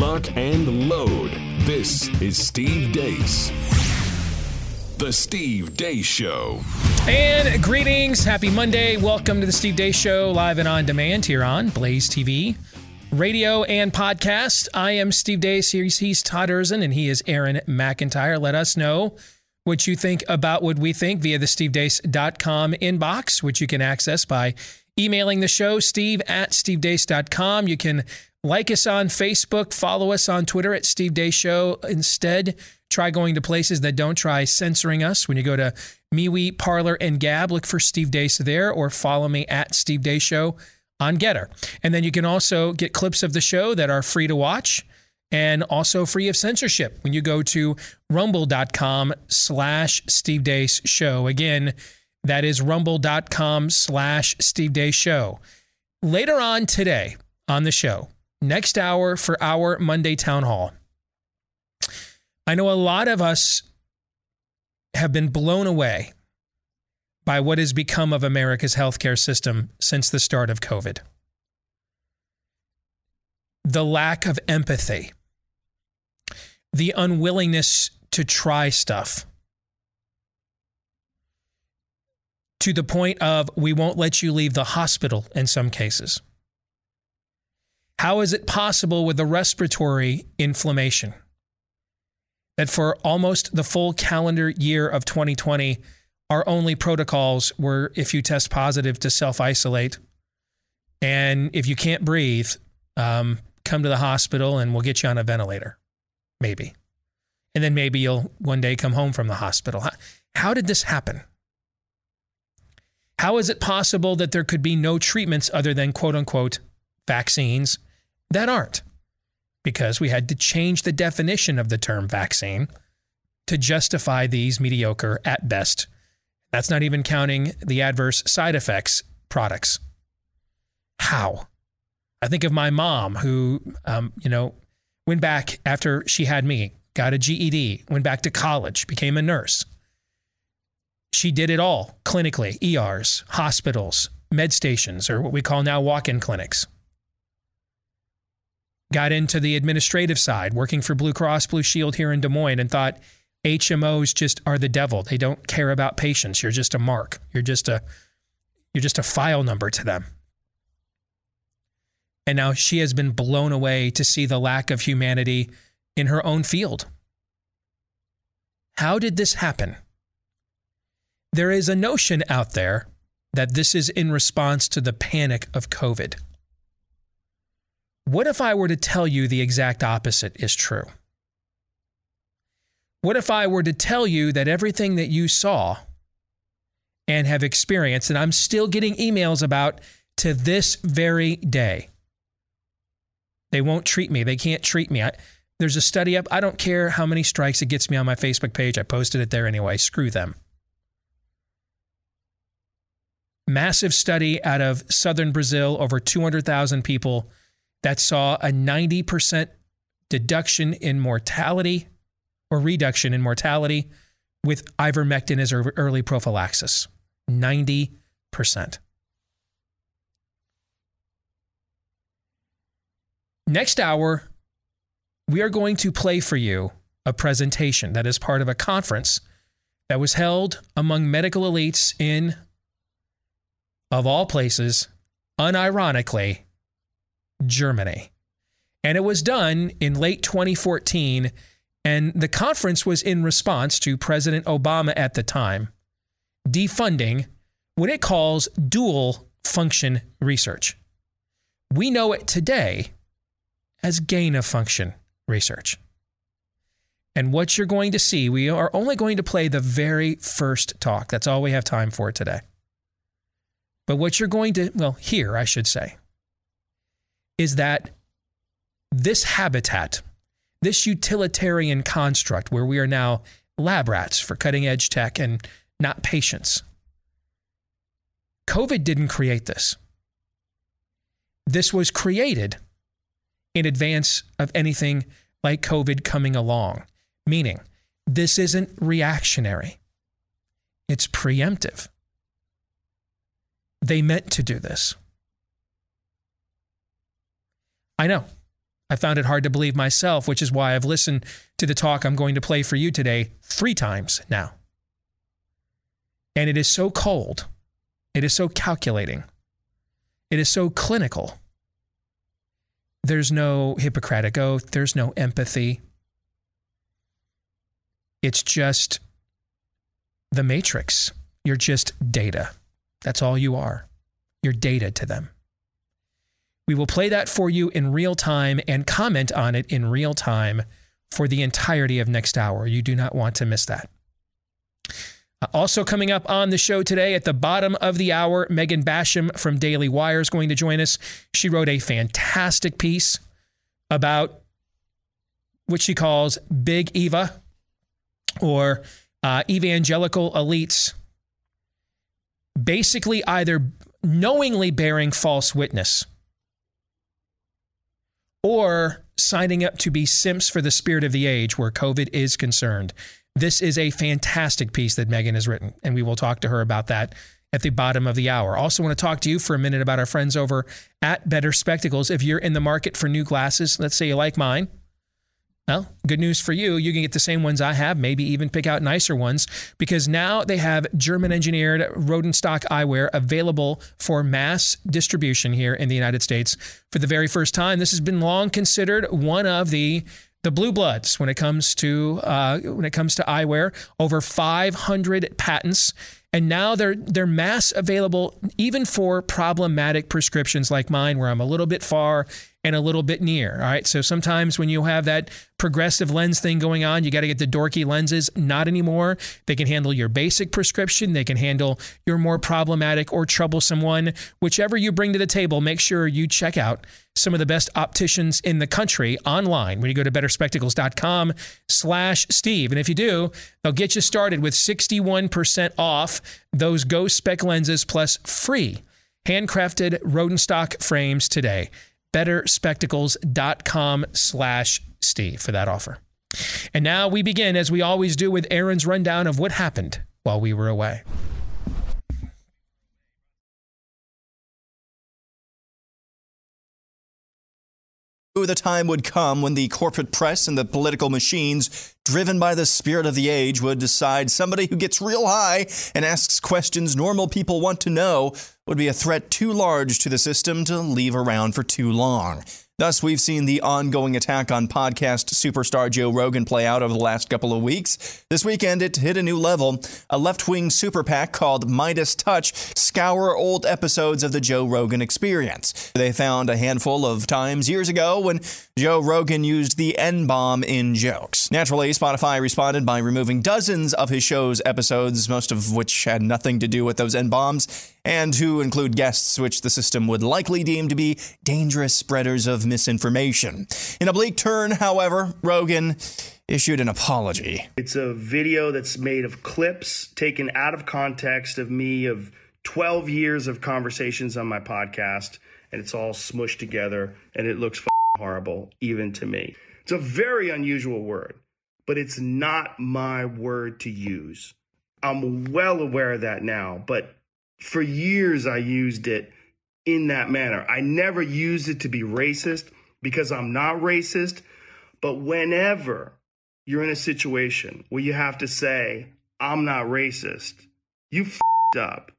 lock, and load. This is Steve Deace. The Steve Deace Show. And greetings. Happy Monday. Welcome to The Steve Deace Show, live and on demand here on Blaze TV, radio, and podcast. I am Steve Deace. He's Todd Erzen, and he is Aaron McIntyre. Let us know what you think about what we think via the SteveDeace.com inbox, which you can access by emailing the show, steve@stevedeace.com. You can like us on Facebook, follow us on Twitter at Steve Deace Show. Instead, try going to places that don't try censoring us. When you go to MeWe, Parler, and Gab, look for Steve Deace there, or follow me at Steve Deace Show on Getter. And then you can also get clips of the show that are free to watch and also free of censorship when you go to rumble.com/Steve Deace Show. Again, that is rumble.com/Steve Deace Show. Later on today on the show, next hour for our Monday Town Hall, I know a lot of us have been blown away by what has become of America's healthcare system since the start of COVID. The lack of empathy, the unwillingness to try stuff, to the point of we won't let you leave the hospital in some cases. How is it possible with a respiratory inflammation that for almost the full calendar year of 2020, our only protocols were if you test positive to self-isolate, and if you can't breathe, come to the hospital and we'll get you on a ventilator, maybe. And then maybe you'll one day come home from the hospital. How did this happen? How is it possible that there could be no treatments other than quote unquote vaccines that aren't? Because we had to change the definition of the term vaccine to justify these mediocre at best. That's not even counting the adverse side effects products. How? I think of my mom who, went back after she had me, got a GED, went back to college, became a nurse. She did it all clinically, ERs, hospitals, med stations, or what we call now walk-in clinics. Got into the administrative side, working for Blue Cross Blue Shield here in Des Moines, and thought HMOs just are the devil. They don't care about patients. You're just a mark. You're just a file number to them. And now she has been blown away to see the lack of humanity in her own field. How did this happen? There is a notion out there that this is in response to the panic of COVID. What if I were to tell you the exact opposite is true? What if I were to tell you that everything that you saw and have experienced, and I'm still getting emails about to this very day, they won't treat me. They can't treat me. There's a study up. I don't care how many strikes it gets me on my Facebook page. I posted it there anyway. Screw them. Massive study out of southern Brazil, over 200,000 people that saw a 90% reduction in mortality with ivermectin as early prophylaxis. 90%. Next hour, we are going to play for you a presentation that is part of a conference that was held among medical elites in, of all places, unironically, Germany. And it was done in late 2014, and the conference was in response to President Obama at the time defunding what it calls dual function research. We know it today as gain-of-function research. And what you're going to see, we are only going to play the very first talk. That's all we have time for today. But what you're going to, hear, I should say, is that this habitat, this utilitarian construct where we are now lab rats for cutting-edge tech and not patients, COVID didn't create this. This was created in advance of anything like COVID coming along. Meaning, this isn't reactionary. It's preemptive. They meant to do this. I know. I found it hard to believe myself, which is why I've listened to the talk I'm going to play for you today 3 times now. And it is so cold. It is so calculating. It is so clinical. There's no Hippocratic oath. There's no empathy. It's just the matrix. You're just data. That's all you are. You're data to them. We will play that for you in real time and comment on it in real time for the entirety of next hour. You do not want to miss that. Also coming up on the show today, at the bottom of the hour, Megan Basham from Daily Wire is going to join us. She wrote a fantastic piece about what she calls Big Eva, or evangelical elites, basically either knowingly bearing false witness or signing up to be simps for the spirit of the age where COVID is concerned. This is a fantastic piece that Megan has written, and we will talk to her about that at the bottom of the hour. Also want to talk to you for a minute about our friends over at Better Spectacles. If you're in the market for new glasses, let's say you like mine, well, good news for you. You can get the same ones I have, maybe even pick out nicer ones, because now they have German-engineered Rodenstock eyewear available for mass distribution here in the United States for the very first time. This has been long considered one of the blue bloods when it comes to eyewear. Over 500 patents, and now they're mass available even for problematic prescriptions like mine, where I'm a little bit far and a little bit near. All right, so sometimes when you have that progressive lens thing going on, you got to get the dorky lenses. Not anymore. They can handle your basic prescription. They can handle your more problematic or troublesome one. Whichever you bring to the table, make sure you check out some of the best opticians in the country online when you go to betterspectacles.com/Steve. And if you do, they'll get you started with 61% off those Go Spec lenses plus free handcrafted Rodenstock frames today. BetterSpectacles.com/Steve for that offer. And now we begin, as we always do, with Aaron's rundown of what happened while we were away. The time would come when the corporate press and the political machines, driven by the spirit of the age, would decide somebody who gets real high and asks questions normal people want to know would be a threat too large to the system to leave around for too long. Thus, we've seen the ongoing attack on podcast superstar Joe Rogan play out over the last couple of weeks. This weekend, it hit a new level. A left-wing super PAC called Midas Touch scour old episodes of the Joe Rogan Experience. They found a handful of times years ago when Joe Rogan used the N-bomb in jokes. Naturally, Spotify responded by removing dozens of his show's episodes, most of which had nothing to do with those N-bombs, and who include guests which the system would likely deem to be dangerous spreaders of misinformation. In a bleak turn, however, Rogan issued an apology. It's a video that's made of clips taken out of context of me, of 12 years of conversations on my podcast, and it's all smushed together, and it looks horrible, even to me. It's a very unusual word, but it's not my word to use. I'm well aware of that now, but for years, I used it in that manner. I never used it to be racist, because I'm not racist. But whenever you're in a situation where you have to say, I'm not racist, you f***ed up.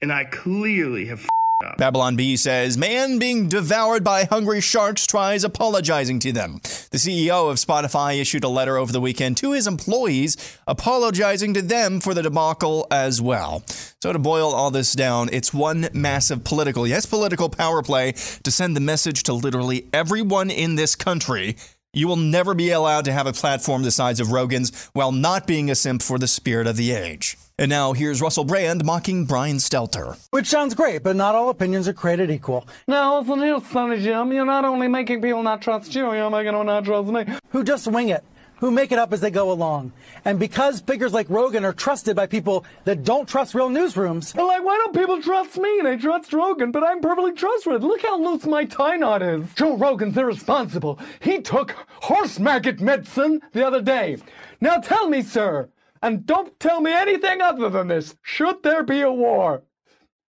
And I clearly have f***ed up. Babylon B says, man being devoured by hungry sharks tries apologizing to them. The CEO of Spotify issued a letter over the weekend to his employees apologizing to them for the debacle as well. So to boil all this down, it's one massive political, yes, political power play to send the message to literally everyone in this country. You will never be allowed to have a platform the size of Rogan's while not being a simp for the spirit of the age. And now here's Russell Brand mocking Brian Stelter. Which sounds great, but not all opinions are created equal. Now, listen to this, Sonny Jim. You're not only making people not trust you, you're making them not trust me. Who just wing it, who make it up as they go along. And because figures like Rogan are trusted by people that don't trust real newsrooms, they're like, why don't people trust me? They trust Rogan, but I'm perfectly trustworthy. Look how loose my tie knot is. Joe Rogan's irresponsible. He took horse maggot medicine the other day. Now tell me, sir, and don't tell me anything other than this. Should there be a war?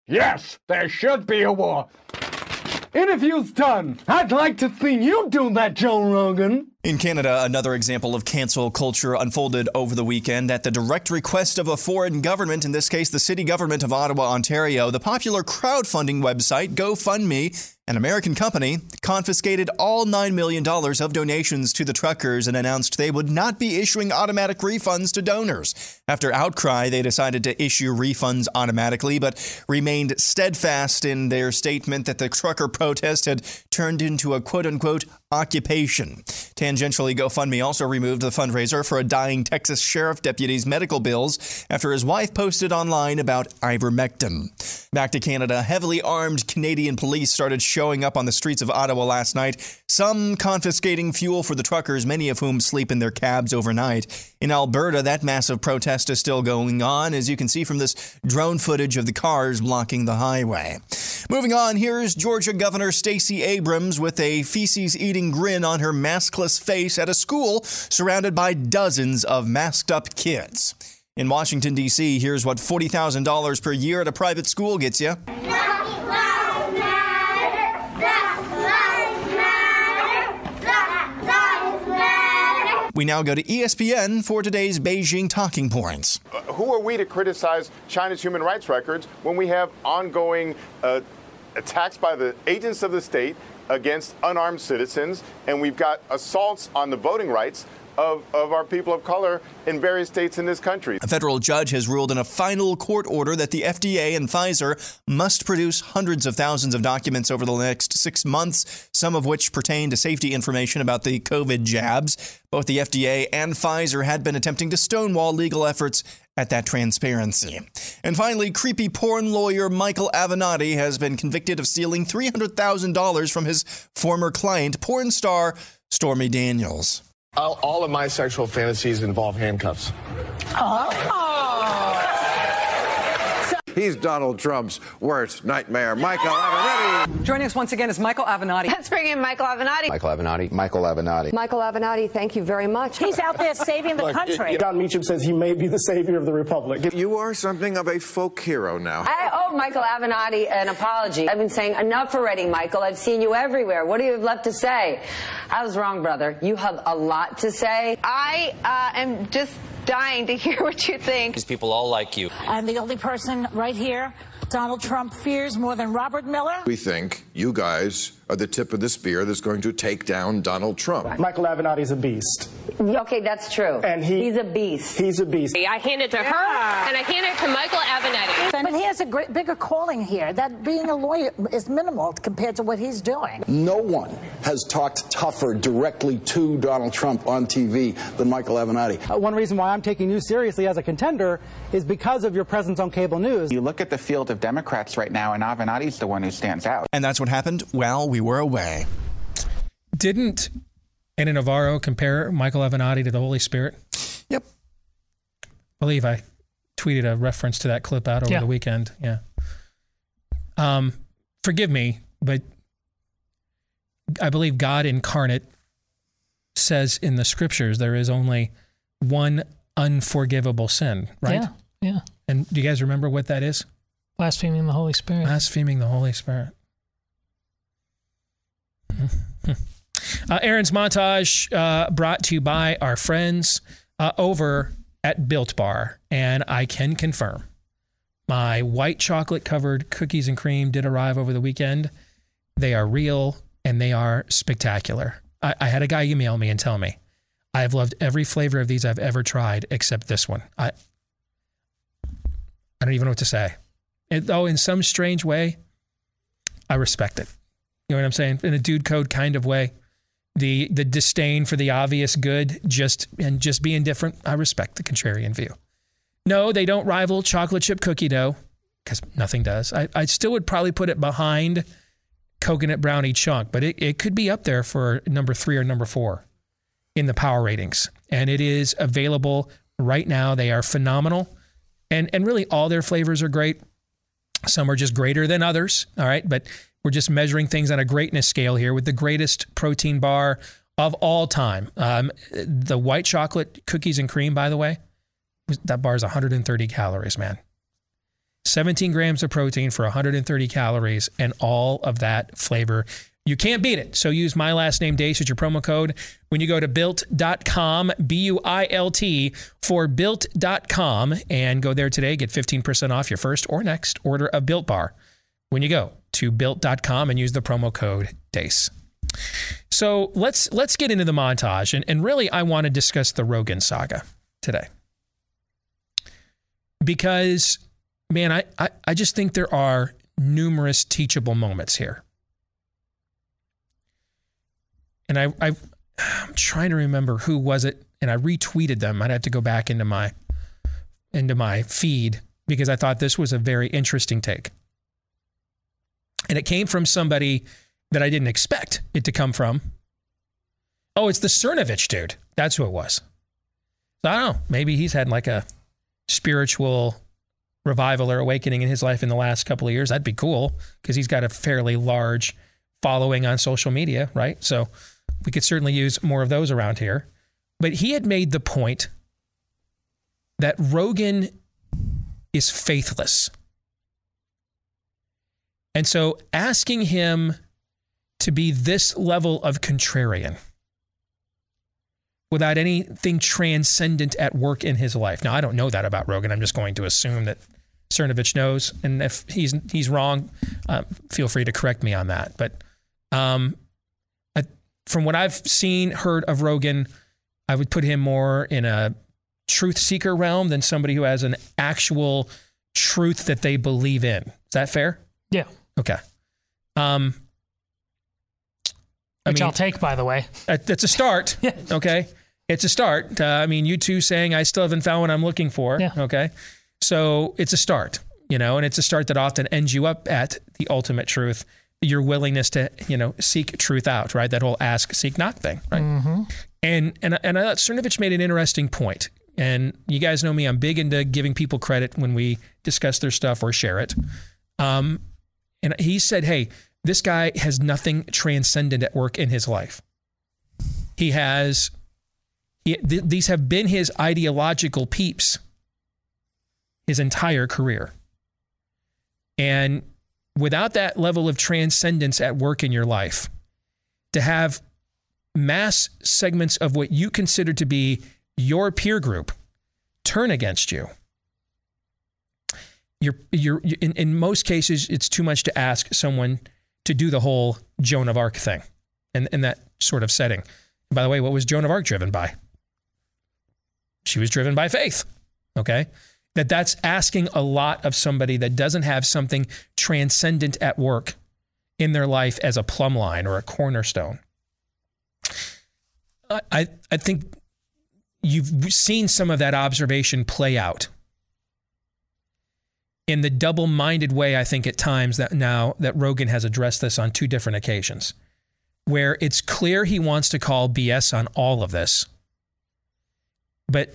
Yes, there should be a war. Interview's done. I'd like to see you do that, Joe Rogan. In Canada, another example of cancel culture unfolded over the weekend at the direct request of a foreign government, in this case, the city government of Ottawa, Ontario. The popular crowdfunding website GoFundMe, an American company, confiscated all $9 million of donations to the truckers and announced they would not be issuing automatic refunds to donors. After outcry, they decided to issue refunds automatically, but remained steadfast in their statement that the trucker protest had turned into a quote-unquote occupation. Tangentially, GoFundMe also removed the fundraiser for a dying Texas sheriff deputy's medical bills after his wife posted online about ivermectin. Back to Canada, heavily armed Canadian police started showing up on the streets of Ottawa last night, some confiscating fuel for the truckers, many of whom sleep in their cabs overnight. In Alberta, that massive protest is still going on, as you can see from this drone footage of the cars blocking the highway. Moving on, here's Georgia Governor Stacey Abrams with a feces-eating grin on her maskless face at a school surrounded by dozens of masked-up kids. In Washington, D.C., here's what $40,000 per year at a private school gets you. We now go to ESPN for today's Beijing talking points. Who are we to criticize China's human rights records when we have ongoing attacks by the agents of the state against unarmed citizens, and we've got assaults on the voting rights of our people of color in various states in this country? A federal judge has ruled in a final court order that the FDA and Pfizer must produce hundreds of thousands of documents over the next 6 months, some of which pertain to safety information about the COVID jabs. Both the FDA and Pfizer had been attempting to stonewall legal efforts at that transparency. And finally, creepy porn lawyer Michael Avenatti has been convicted of stealing $300,000 from his former client, porn star Stormy Daniels. All of my sexual fantasies involve handcuffs. He's Donald Trump's worst nightmare, Michael Avenatti. Joining us once again is Michael Avenatti. Let's bring in Michael Avenatti. Michael Avenatti. Michael Avenatti. Michael Avenatti, thank you very much. He's out there saving the country. Don Meacham says he may be the savior of the republic. You are something of a folk hero now. I owe Michael Avenatti an apology. I've been saying enough already, Michael. I've seen you everywhere. What do you have left to say? I was wrong, brother. You have a lot to say. I am just dying to hear what you think. These people all like you. I'm the only person right here Donald Trump fears more than Robert Miller. We think you guys are the tip of the spear that's going to take down Donald Trump. Michael Avenatti's a beast. Okay, that's true. And he's a beast. He's a beast. I hand it to her, and I hand it to Michael Avenatti. But he has a bigger calling here. That being a lawyer is minimal compared to what he's doing. No one has talked tougher directly to Donald Trump on TV than Michael Avenatti. One reason why I'm taking you seriously as a contender is because of your presence on cable news. You look at the field of Democrats right now, and Avenatti's the one who stands out. And that's what happened while we were away. Didn't Anna Navarro compare Michael Avenatti to the Holy Spirit? Yep. I believe I tweeted a reference to that clip out over the weekend. Yeah. Forgive me, but I believe God incarnate says in the scriptures there is only one unforgivable sin, right? Yeah, yeah. And do you guys remember what that is? Blaspheming the Holy Spirit. Blaspheming the Holy Spirit. Aaron's montage brought to you by our friends over at Built Bar. And I can confirm my white chocolate covered cookies and cream did arrive over the weekend. They are real and they are spectacular. I had a guy email me and tell me, I've loved every flavor of these I've ever tried except this one. I don't even know what to say. Though in some strange way, I respect it. You know what I'm saying? In a dude code kind of way. The disdain for the obvious good, just being different. I respect the contrarian view. No, they don't rival chocolate chip cookie dough, because nothing does. I still would probably put it behind coconut brownie chunk, but it could be up there for number 3 or number 4 in the power ratings. And it is available right now. They are phenomenal. And really all their flavors are great. Some are just greater than others, all right? But we're just measuring things on a greatness scale here with the greatest protein bar of all time. The white chocolate cookies and cream, by the way, that bar is 130 calories, man. 17 grams of protein for 130 calories and all of that flavor. You can't beat it. So use my last name, Deace, as your promo code when you go to built.com, B-U-I-L-T, for built.com, and go there today. Get 15% off your first or next order of Built Bar when you go to built.com and use the promo code Deace. So let's get into the montage, and really I want to discuss the Rogan saga today, because man, I just think there are numerous teachable moments here. And I'm trying to remember who was it, and I retweeted them. I'd have to go back into my feed, because I thought this was a very interesting take. And it came from somebody that I didn't expect it to come from. Oh, it's the Cernovich dude. That's who it was. So I don't know. Maybe he's had like a spiritual revival or awakening in his life in the last couple of years. That'd be cool, because he's got a fairly large following on social media, right? So we could certainly use more of those around here. But he had made the point that Rogan is faithless. And so asking him to be this level of contrarian without anything transcendent at work in his life. Now, I don't know that about Rogan. I'm just going to assume that Cernovich knows. And if he's wrong, feel free to correct me on that. But from what I've seen, heard of Rogan, I would put him more in a truth seeker realm than somebody who has an actual truth that they believe in. Is that fair? Yeah. Okay. I'll take, by the way. That's a start. Yeah. Okay. It's a start. You two saying I still haven't found what I'm looking for. Yeah. Okay. So it's a start, and it's a start that often ends you up at the ultimate truth, your willingness to, seek truth out, right? That whole ask, seek, not thing, right? Mm-hmm. And I thought Cernovich made an interesting point. And you guys know me, I'm big into giving people credit when we discuss their stuff or share it. And he said, hey, this guy has nothing transcendent at work in his life. He has, these have been his ideological peeps his entire career. And without that level of transcendence at work in your life, to have mass segments of what you consider to be your peer group turn against you, You're in most cases, it's too much to ask someone to do the whole Joan of Arc thing in that sort of setting. By the way, what was Joan of Arc driven by? She was driven by faith. Okay. That's asking a lot of somebody that doesn't have something transcendent at work in their life as a plumb line or a cornerstone. I think you've seen some of that observation play out in the double-minded way, I think, at times that Rogan has addressed this on two different occasions, where it's clear he wants to call BS on all of this, but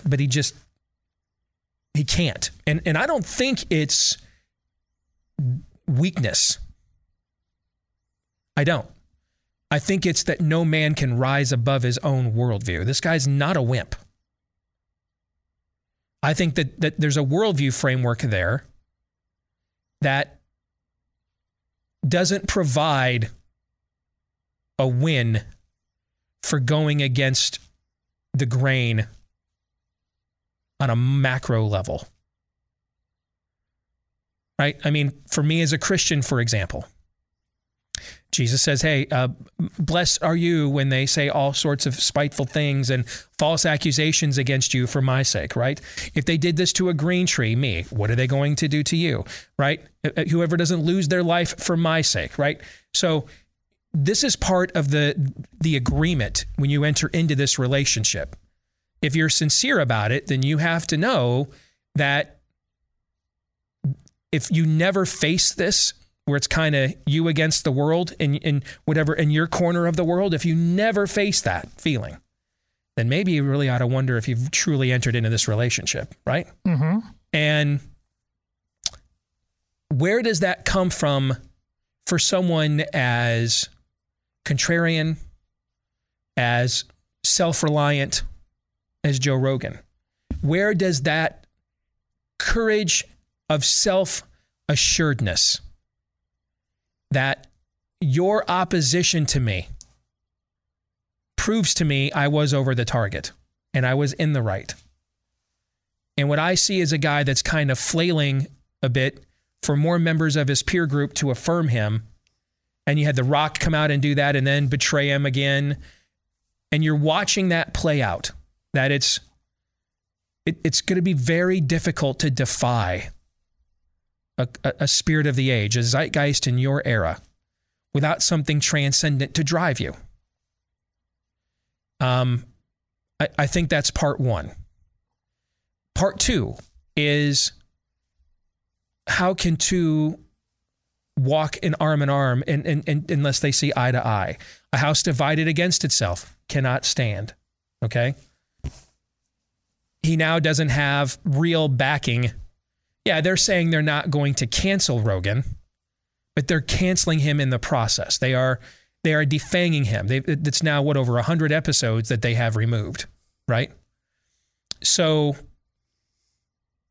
he can't. And I don't think it's weakness. I don't. I think it's that no man can rise above his own worldview. This guy's not a wimp. I think that there's a worldview framework there that doesn't provide a win for going against the grain on a macro level, right? For me as a Christian, for example, Jesus says, hey, blessed are you when they say all sorts of spiteful things and false accusations against you for my sake, right? If they did this to a green tree, me, what are they going to do to you, right? Whoever doesn't lose their life for my sake, right? So this is part of the agreement when you enter into this relationship. If you're sincere about it, then you have to know that if you never face this, where it's kind of you against the world in whatever, in your corner of the world, if you never face that feeling, then maybe you really ought to wonder if you've truly entered into this relationship, right? Mm-hmm. And where does that come from for someone as contrarian, as self-reliant as Joe Rogan? Where does that courage of self assuredness that your opposition to me proves to me I was over the target and I was in the right. And what I see is a guy that's kind of flailing a bit for more members of his peer group to affirm him. And you had The Rock come out and do that and then betray him again. And you're watching that play out, that it's going to be very difficult to defy a spirit of the age, a zeitgeist in your era, without something transcendent to drive you. I think that's part one. Part two is, how can two walk in arm and unless they see eye to eye? A house divided against itself cannot stand. Okay? He now doesn't have real backing. Yeah, they're saying they're not going to cancel Rogan, but they're canceling him in the process. They are defanging him. It's now, over 100 episodes that they have removed, right? So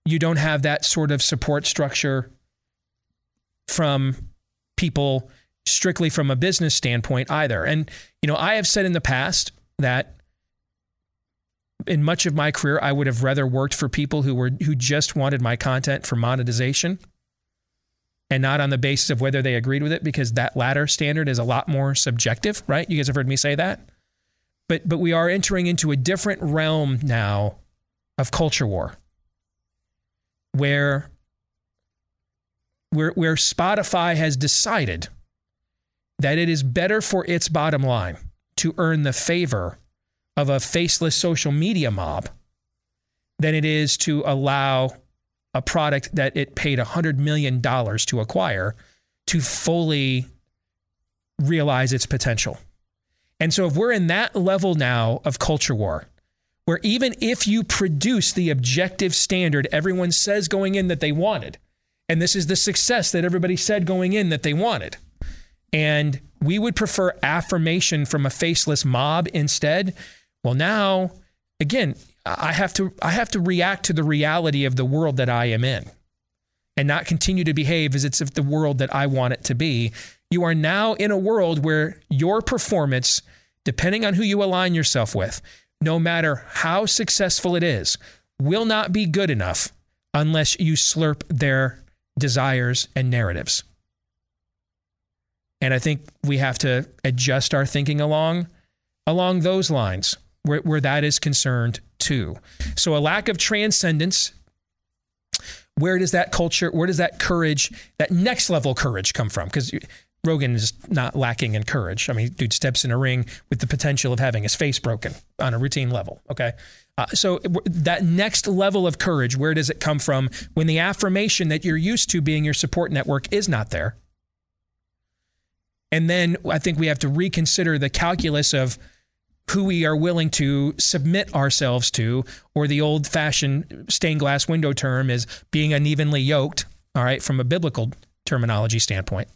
you don't have that sort of support structure from people strictly from a business standpoint either. And, I have said in the past that in much of my career, I would have rather worked for people who just wanted my content for monetization and not on the basis of whether they agreed with it, because that latter standard is a lot more subjective, right? You guys have heard me say that. But we are entering into a different realm now of culture war, where Spotify has decided that it is better for its bottom line to earn the favor of a faceless social media mob than it is to allow a product that it paid $100 million to acquire to fully realize its potential. And so if we're in that level now of culture war, where even if you produce the objective standard everyone says going in that they wanted, and this is the success that everybody said going in that they wanted, and we would prefer affirmation from a faceless mob instead, well, now, again, I have to react to the reality of the world that I am in and not continue to behave as if the world that I want it to be. You are now in a world where your performance, depending on who you align yourself with, no matter how successful it is, will not be good enough unless you slurp their desires and narratives. And I think we have to adjust our thinking along those lines where that is concerned too. So a lack of transcendence, where does that courage, that next level courage come from? Because Rogan is not lacking in courage. I mean, dude steps in a ring with the potential of having his face broken on a routine level, okay? So that next level of courage, where does it come from when the affirmation that you're used to being your support network is not there? And then I think we have to reconsider the calculus of who we are willing to submit ourselves to, or the old-fashioned stained glass window term is being unevenly yoked, all right, from a biblical terminology standpoint.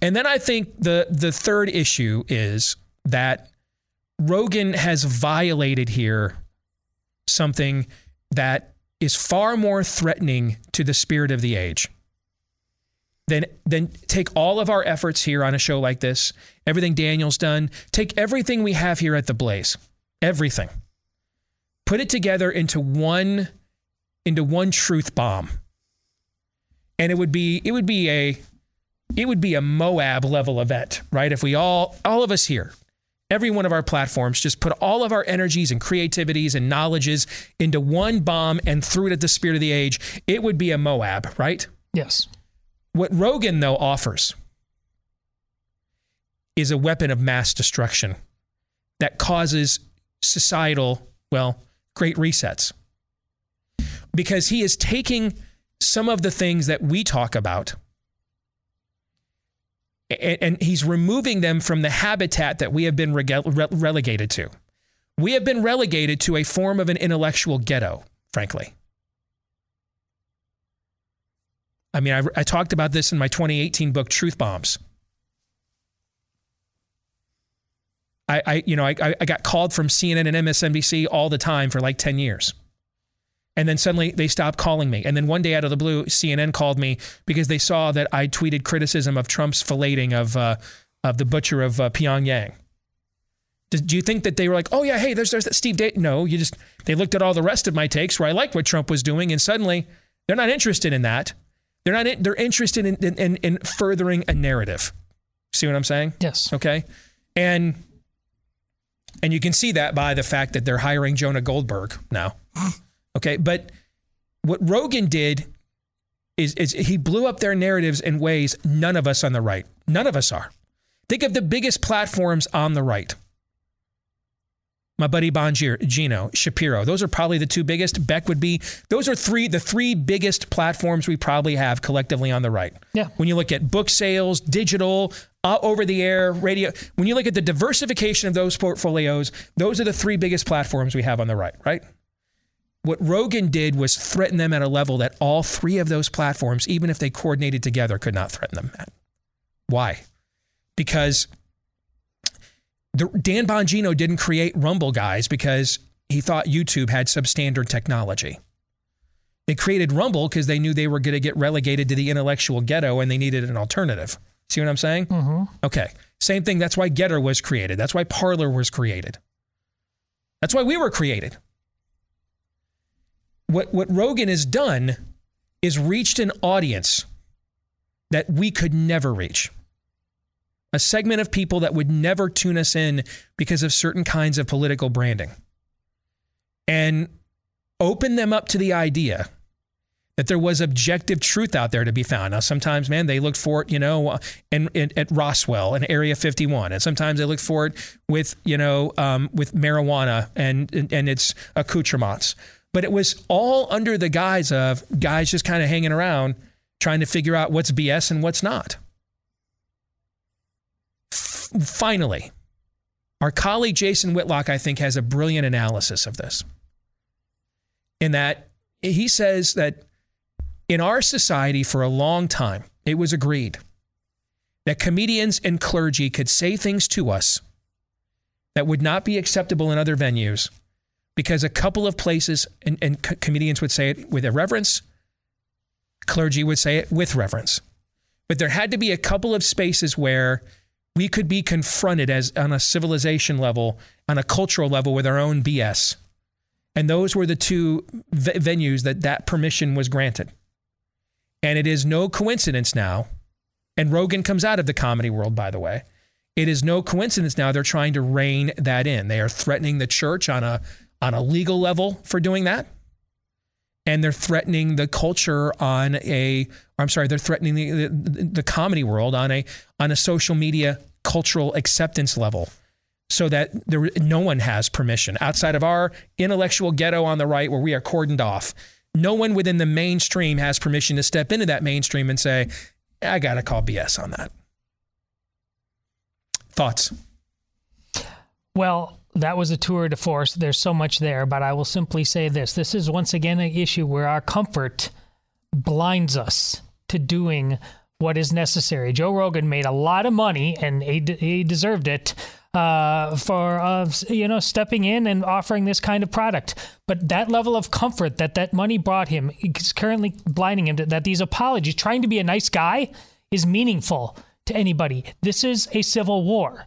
And then I think the third issue is that Rogan has violated here something that is far more threatening to the spirit of the age. Then take all of our efforts here on a show like this, everything Daniel's done, take everything we have here at The Blaze, everything, put it together into one truth bomb, and it would be a Moab level event, right? If we all of us here, every one of our platforms, just put all of our energies and creativities and knowledges into one bomb and threw it at the spirit of the age, it would be a Moab, right? Yes. What Rogan, though, offers is a weapon of mass destruction that causes societal, great resets. Because he is taking some of the things that we talk about and he's removing them from the habitat that we have been relegated to. We have been relegated to a form of an intellectual ghetto, frankly. I mean, I talked about this in my 2018 book, Truth Bombs. I got called from CNN and MSNBC all the time for like 10 years. And then suddenly they stopped calling me. And then one day out of the blue, CNN called me because they saw that I tweeted criticism of Trump's filleting of the butcher of Pyongyang. Do you think that they were like, oh, yeah, hey, there's that Steve Deace? No, they looked at all the rest of my takes where I liked what Trump was doing. And suddenly they're not interested in that. They're interested in furthering a narrative. See what I'm saying? Yes. Okay. And you can see that by the fact that they're hiring Jonah Goldberg now. Okay, but what Rogan did is he blew up their narratives in ways none of us on the right, none of us are. Think of the biggest platforms on the right. My buddy Bongino, Shapiro, those are probably the two biggest. Beck would be, those are the three biggest platforms we probably have collectively on the right. Yeah. When you look at book sales, digital, over-the-air, radio, when you look at the diversification of those portfolios, those are the three biggest platforms we have on the right, right? What Rogan did was threaten them at a level that all three of those platforms, even if they coordinated together, could not threaten them at. Why? Because Dan Bongino didn't create Rumble, guys, because he thought YouTube had substandard technology. They created Rumble because they knew they were going to get relegated to the intellectual ghetto and they needed an alternative. See what I'm saying? Mm-hmm. Okay. Same thing. That's why Getter was created. That's why Parler was created. That's why we were created. What Rogan has done is reached an audience that we could never reach. A segment of people that would never tune us in because of certain kinds of political branding. And open them up to the idea that there was objective truth out there to be found. Now, sometimes, man, they look for it, at Roswell and Area 51. And sometimes they look for it with marijuana and its accoutrements. But it was all under the guise of guys just kind of hanging around trying to figure out what's BS and what's not. Finally, our colleague Jason Whitlock, I think, has a brilliant analysis of this. In that he says that in our society for a long time, it was agreed that comedians and clergy could say things to us that would not be acceptable in other venues. Because a couple of places, and comedians would say it with irreverence, clergy would say it with reverence. But there had to be a couple of spaces where we could be confronted as on a civilization level, on a cultural level with our own BS. And those were the two venues that permission was granted. And it is no coincidence now, and Rogan comes out of the comedy world, by the way, it is no coincidence now they're trying to rein that in. They are threatening the church on a legal level for doing that. And they're threatening the culture they're threatening the comedy world on a social media cultural acceptance level so that no one has permission outside of our intellectual ghetto on the right where we are cordoned off. No one within the mainstream has permission to step into that mainstream and say, I got to call BS on that. Thoughts? Well, that was a tour de force. There's so much there, but I will simply say this. This is once again an issue where our comfort blinds us to doing what is necessary. Joe Rogan made a lot of money, and he deserved it, for stepping in and offering this kind of product. But that level of comfort that money brought him is currently blinding him to that these apologies, trying to be a nice guy, is meaningful to anybody. This is a civil war.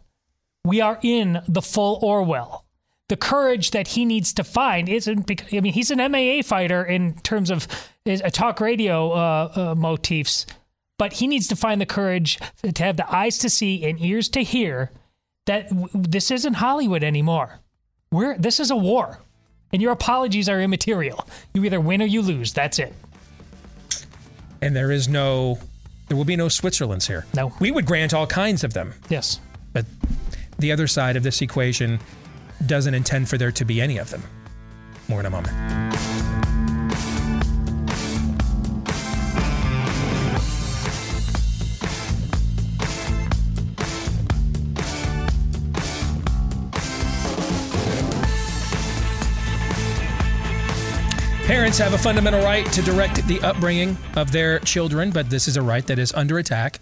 We are in the full Orwell. The courage that he needs to find isn't because, he's an MAA fighter in terms of his talk radio motifs, but he needs to find the courage to have the eyes to see and ears to hear that this isn't Hollywood anymore. This is a war, and your apologies are immaterial. You either win or you lose. That's it. And there will be no Switzerlands here. No. We would grant all kinds of them. Yes. But the other side of this equation doesn't intend for there to be any of them. More in a moment. Parents have a fundamental right to direct the upbringing of their children, but this is a right that is under attack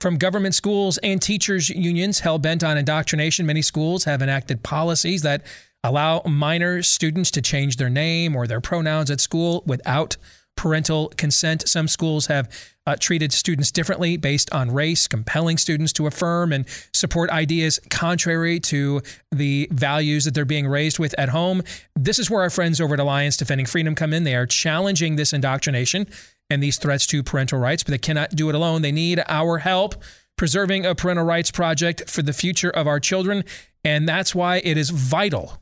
from government schools and teachers' unions hell-bent on indoctrination. Many schools have enacted policies that Allow minor students to change their name or their pronouns at school without parental consent. Some schools have treated students differently based on race, compelling students to affirm and support ideas contrary to the values that they're being raised with at home. This is where our friends over at Alliance Defending Freedom come in. They are challenging this indoctrination and these threats to parental rights, but they cannot do it alone. They need our help. Preserving a Parental Rights Project for the future of our children. And that's why it is vital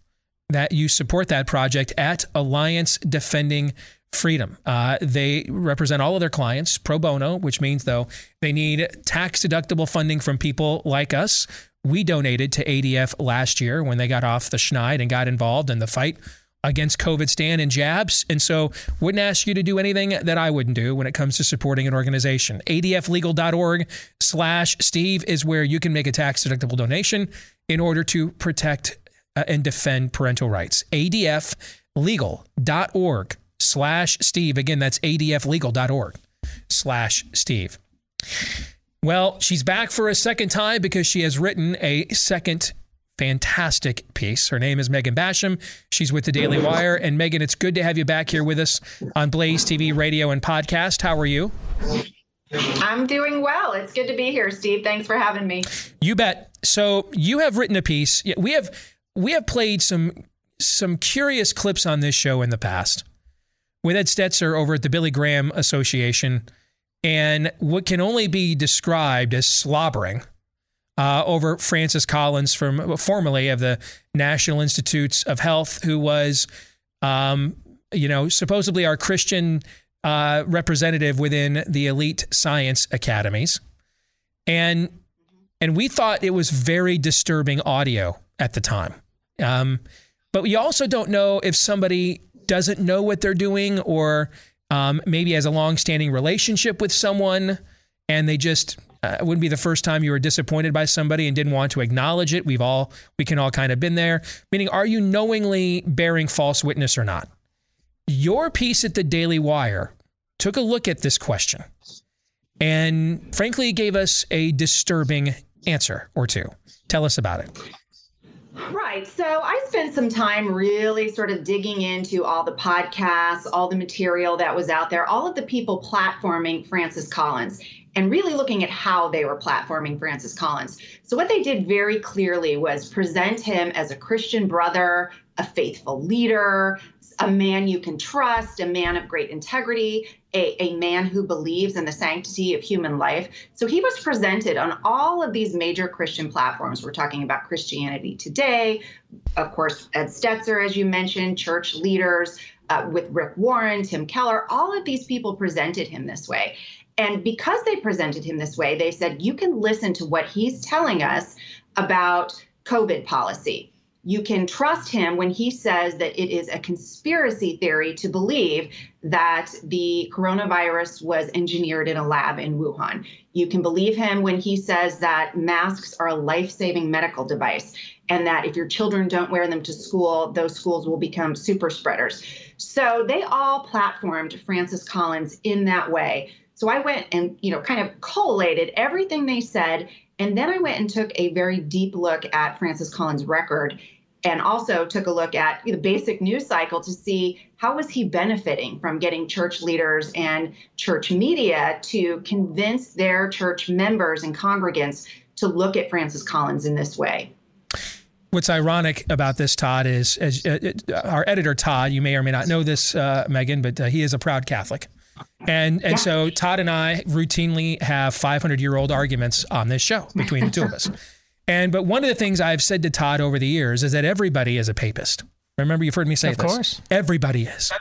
that you support that project at Alliance Defending Freedom. They represent all of their clients pro bono, which means, though, they need tax-deductible funding from people like us. We donated to ADF last year when they got off the schneid and got involved in the fight against COVID stand and jabs. And so wouldn't ask you to do anything that I wouldn't do when it comes to supporting an organization. ADFlegal.org/Steve is where you can make a tax-deductible donation in order to protect and defend parental rights. ADFlegal.org/Steve. Again, that's ADFlegal.org/Steve. Well, she's back for a second time because she has written a second fantastic piece. Her name is Megan Basham. She's with the Daily Wire. And Megan, it's good to have you back here with us on Blaze TV, radio, and podcast. How are you? I'm doing well. It's good to be here, Steve. Thanks for having me. You bet. So you have written a piece. We have played some curious clips on this show in the past with Ed Stetzer over at the Billy Graham Association, and what can only be described as slobbering over Francis Collins, formerly of the National Institutes of Health, who was, supposedly our Christian representative within the elite science academies. And we thought it was very disturbing audio at the time. But we also don't know if somebody doesn't know what they're doing or maybe has a long-standing relationship with someone and they just... It wouldn't be the first time you were disappointed by somebody and didn't want to acknowledge it. We can all kind of been there. Meaning, are you knowingly bearing false witness or not? Your piece at the Daily Wire took a look at this question and frankly gave us a disturbing answer or two. Tell us about it. Right. So I spent some time really sort of digging into all the podcasts, all the material that was out there, all of the people platforming Francis Collins, and really looking at how they were platforming Francis Collins. So what they did very clearly was present him as a Christian brother, a faithful leader, a man you can trust, a man of great integrity, a man who believes in the sanctity of human life. So he was presented on all of these major Christian platforms. We're talking about Christianity Today, of course, Ed Stetzer, as you mentioned, church leaders with Rick Warren, Tim Keller, all of these people presented him this way. And because they presented him this way, they said, you can listen to what he's telling us about COVID policy. You can trust him when he says that it is a conspiracy theory to believe that the coronavirus was engineered in a lab in Wuhan. You can believe him when he says that masks are a life-saving medical device and that if your children don't wear them to school, those schools will become super spreaders. So they all platformed Francis Collins in that way. So I went and, kind of collated everything they said. And then I went and took a very deep look at Francis Collins' record and also took a look at the basic news cycle to see how was he benefiting from getting church leaders and church media to convince their church members and congregants to look at Francis Collins in this way. What's ironic about this, Todd, is as our editor, Todd, you may or may not know this, Megan, but he is a proud Catholic. And yeah. So Todd and I routinely have 500-year-old arguments on this show between the two of us. But one of the things I've said to Todd over the years is that everybody is a papist. Remember, you've heard me say this. Of course. Everybody is.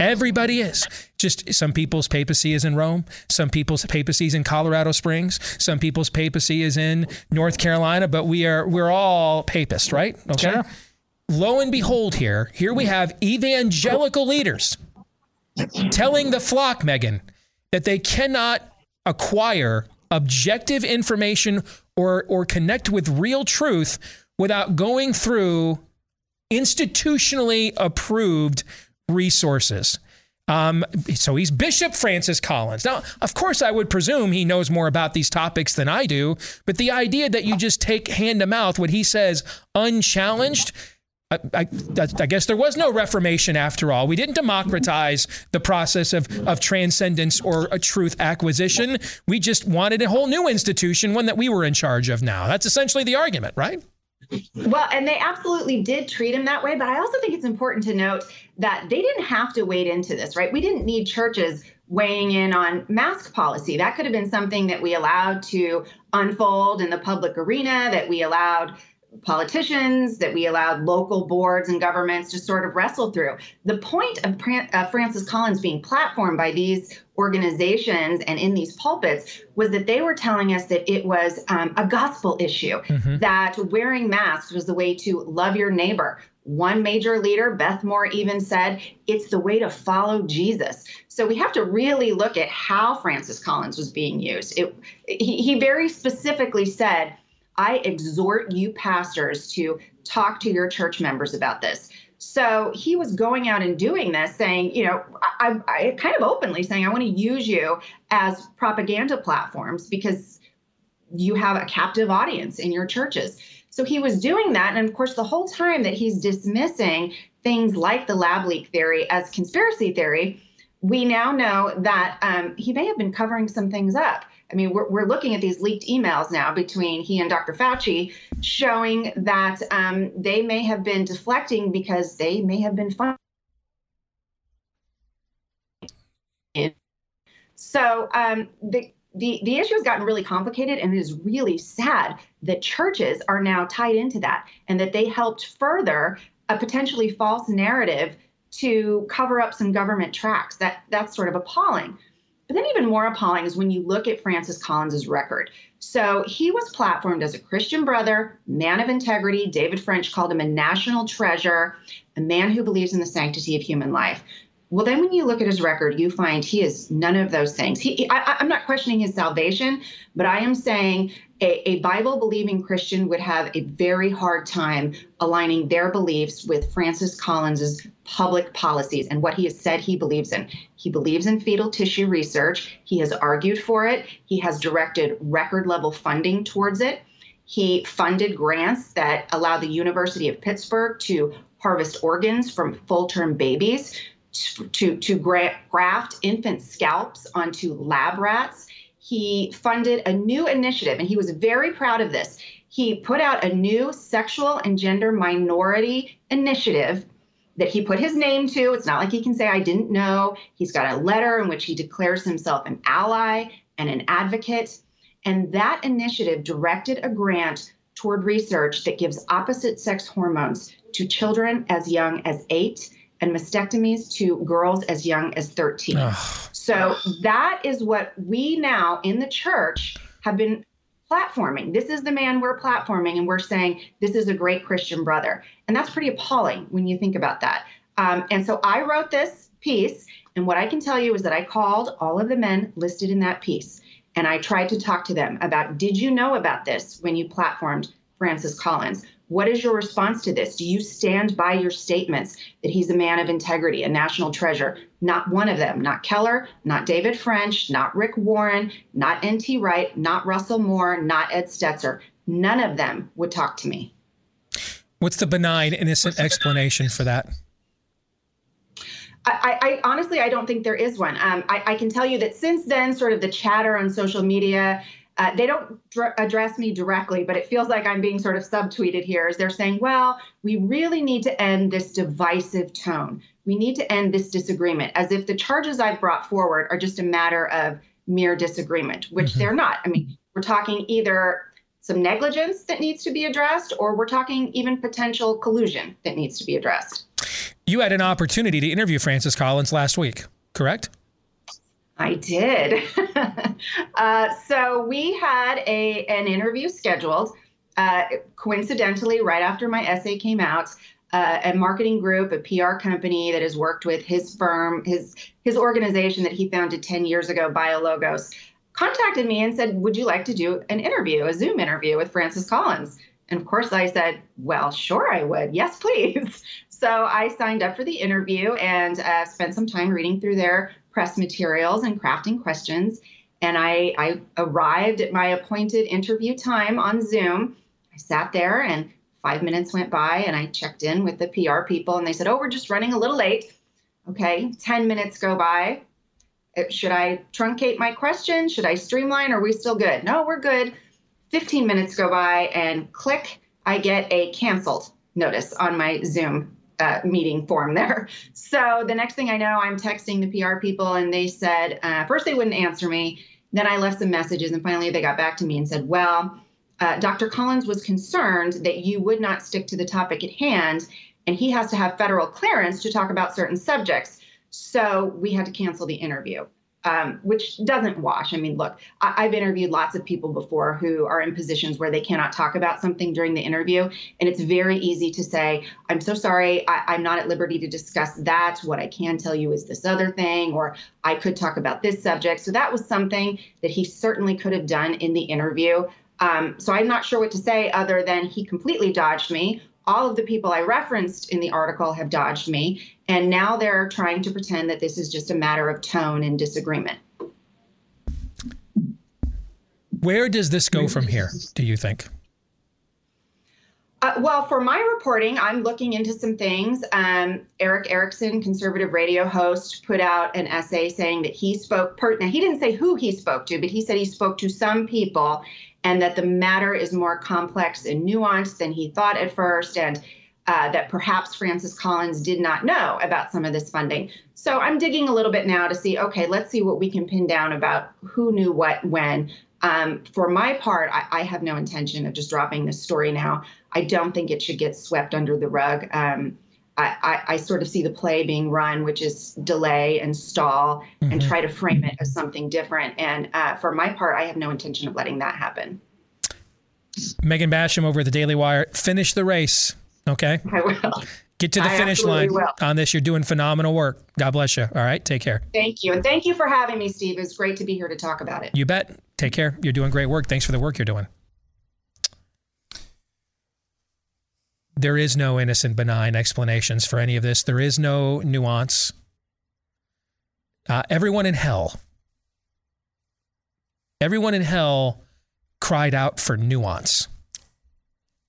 Everybody is. Just some people's papacy is in Rome. Some people's papacy is in Colorado Springs. Some people's papacy is in North Carolina. But we're all papist, right? Okay. Sure. Lo and behold, here we have evangelical leaders telling the flock, Megan, that they cannot acquire objective information or connect with real truth without going through institutionally approved resources. So he's Bishop Francis Collins. Now, of course, I would presume he knows more about these topics than I do, but the idea that you just take hand to mouth what he says unchallenged I guess there was no reformation after all. We didn't democratize the process of transcendence or a truth acquisition. We just wanted a whole new institution, one that we were in charge of now. That's essentially the argument, right? Well, and they absolutely did treat him that way. But I also think it's important to note that they didn't have to wade into this, right? We didn't need churches weighing in on mask policy. That could have been something that we allowed to unfold in the public arena, that we allowed politicians, that we allowed local boards and governments to sort of wrestle through. The point of Francis Collins being platformed by these organizations and in these pulpits was that they were telling us that it was a gospel issue, that wearing masks was the way to love your neighbor. One major leader, Beth Moore, even said it's the way to follow Jesus. So we have to really look at how Francis Collins was being used. He very specifically said, I exhort you pastors to talk to your church members about this. So he was going out and doing this, saying, you know, I kind of openly saying, I want to use you as propaganda platforms because you have a captive audience in your churches. So he was doing that. And of course, the whole time that he's dismissing things like the lab leak theory as conspiracy theory, we now know that he may have been covering some things up. I mean, we're looking at these leaked emails now between he and Dr. Fauci showing that they may have been deflecting because they may have been funding. So the issue has gotten really complicated, and it is really sad that churches are now tied into that and that they helped further a potentially false narrative to cover up some government tracks. That's sort of appalling. But then even more appalling is when you look at Francis Collins's record. So he was platformed as a Christian brother, man of integrity. David French called him a national treasure, a man who believes in the sanctity of human life. Well, then when you look at his record, you find he is none of those things. I'm not questioning his salvation, but I am saying a Bible-believing Christian would have a very hard time aligning their beliefs with Francis Collins's public policies and what he has said he believes in. He believes in fetal tissue research. He has argued for it. He has directed record-level funding towards it. He funded grants that allow the University of Pittsburgh to harvest organs from full-term babies, to graft infant scalps onto lab rats. He funded a new initiative, and he was very proud of this. He put out a new sexual and gender minority initiative that he put his name to. It's not like he can say, I didn't know. He's got a letter in which he declares himself an ally and an advocate. And that initiative directed a grant toward research that gives opposite-sex hormones to children as young as 8 and mastectomies to girls as young as 13. Ugh. So that is what we now in the church have been platforming. This is the man we're platforming, and we're saying this is a great Christian brother. And that's pretty appalling when you think about that. And so I wrote this piece, and what I can tell you is that I called all of the men listed in that piece, and I tried to talk to them about, did you know about this when you platformed Francis Collins? What is your response to this? Do you stand by your statements that he's a man of integrity, a national treasure? Not one of them, not Keller, not David French, not Rick Warren, not N.T. Wright, not Russell Moore, not Ed Stetzer. None of them would talk to me. What's the benign, innocent explanation for that? I honestly, I don't think there is one. I can tell you that since then, sort of the chatter on social media, they don't address me directly, but it feels like I'm being sort of subtweeted here, as they're saying, well, we really need to end this divisive tone. We need to end this disagreement, as if the charges I've brought forward are just a matter of mere disagreement, which they're not. I mean, we're talking either some negligence that needs to be addressed, or we're talking even potential collusion that needs to be addressed. You had an opportunity to interview Francis Collins last week, correct? I did. So we had an interview scheduled, coincidentally, right after my essay came out. A marketing group, a PR company that has worked with his firm, his organization that he founded 10 years ago, BioLogos, contacted me and said, would you like to do an interview, a Zoom interview with Francis Collins? And of course I said, well, sure I would. Yes, please. So I signed up for the interview and spent some time reading through their press materials and crafting questions. And I arrived at my appointed interview time on Zoom. I sat there and 5 minutes went by and I checked in with the PR people and they said, oh, we're just running a little late. Okay, 10 minutes go by. Should I truncate my question? Should I streamline? Are we still good? No, we're good. 15 minutes go by and click, I get a canceled notice on my Zoom meeting form there. So the next thing I know, I'm texting the PR people and they said, first they wouldn't answer me. Then I left some messages and finally they got back to me and said, well, Dr. Collins was concerned that you would not stick to the topic at hand, and he has to have federal clearance to talk about certain subjects. So we had to cancel the interview, which doesn't wash. I mean, look, I've interviewed lots of people before who are in positions where they cannot talk about something during the interview. And it's very easy to say, I'm so sorry, I'm not at liberty to discuss that. What I can tell you is this other thing, or I could talk about this subject. So that was something that he certainly could have done in the interview. So I'm not sure what to say other than he completely dodged me. All of the people I referenced in the article have dodged me. And now they're trying to pretend that this is just a matter of tone and disagreement. Where does this go from here, do you think? Well, for my reporting, I'm looking into some things. Eric Erickson, conservative radio host, put out an essay saying that he spoke, now he didn't say who he spoke to, but he said he spoke to some people and that the matter is more complex and nuanced than he thought at first, and that perhaps Francis Collins did not know about some of this funding. So I'm digging a little bit now to see, okay, let's see what we can pin down about who knew what when. For my part, I have no intention of just dropping this story now. I don't think it should get swept under the rug. I sort of see the play being run, which is delay and stall and try to frame it as something different. And for my part, I have no intention of letting that happen. Megan Basham over at the Daily Wire, finish the race, okay? I will. Get to the finish line on this. You're doing phenomenal work. God bless you. All right. Take care. Thank you. And thank you for having me, Steve. It's great to be here to talk about it. You bet. Take care. You're doing great work. Thanks for the work you're doing. There is no innocent, benign explanations for any of this. There is no nuance. Everyone in hell cried out for nuance.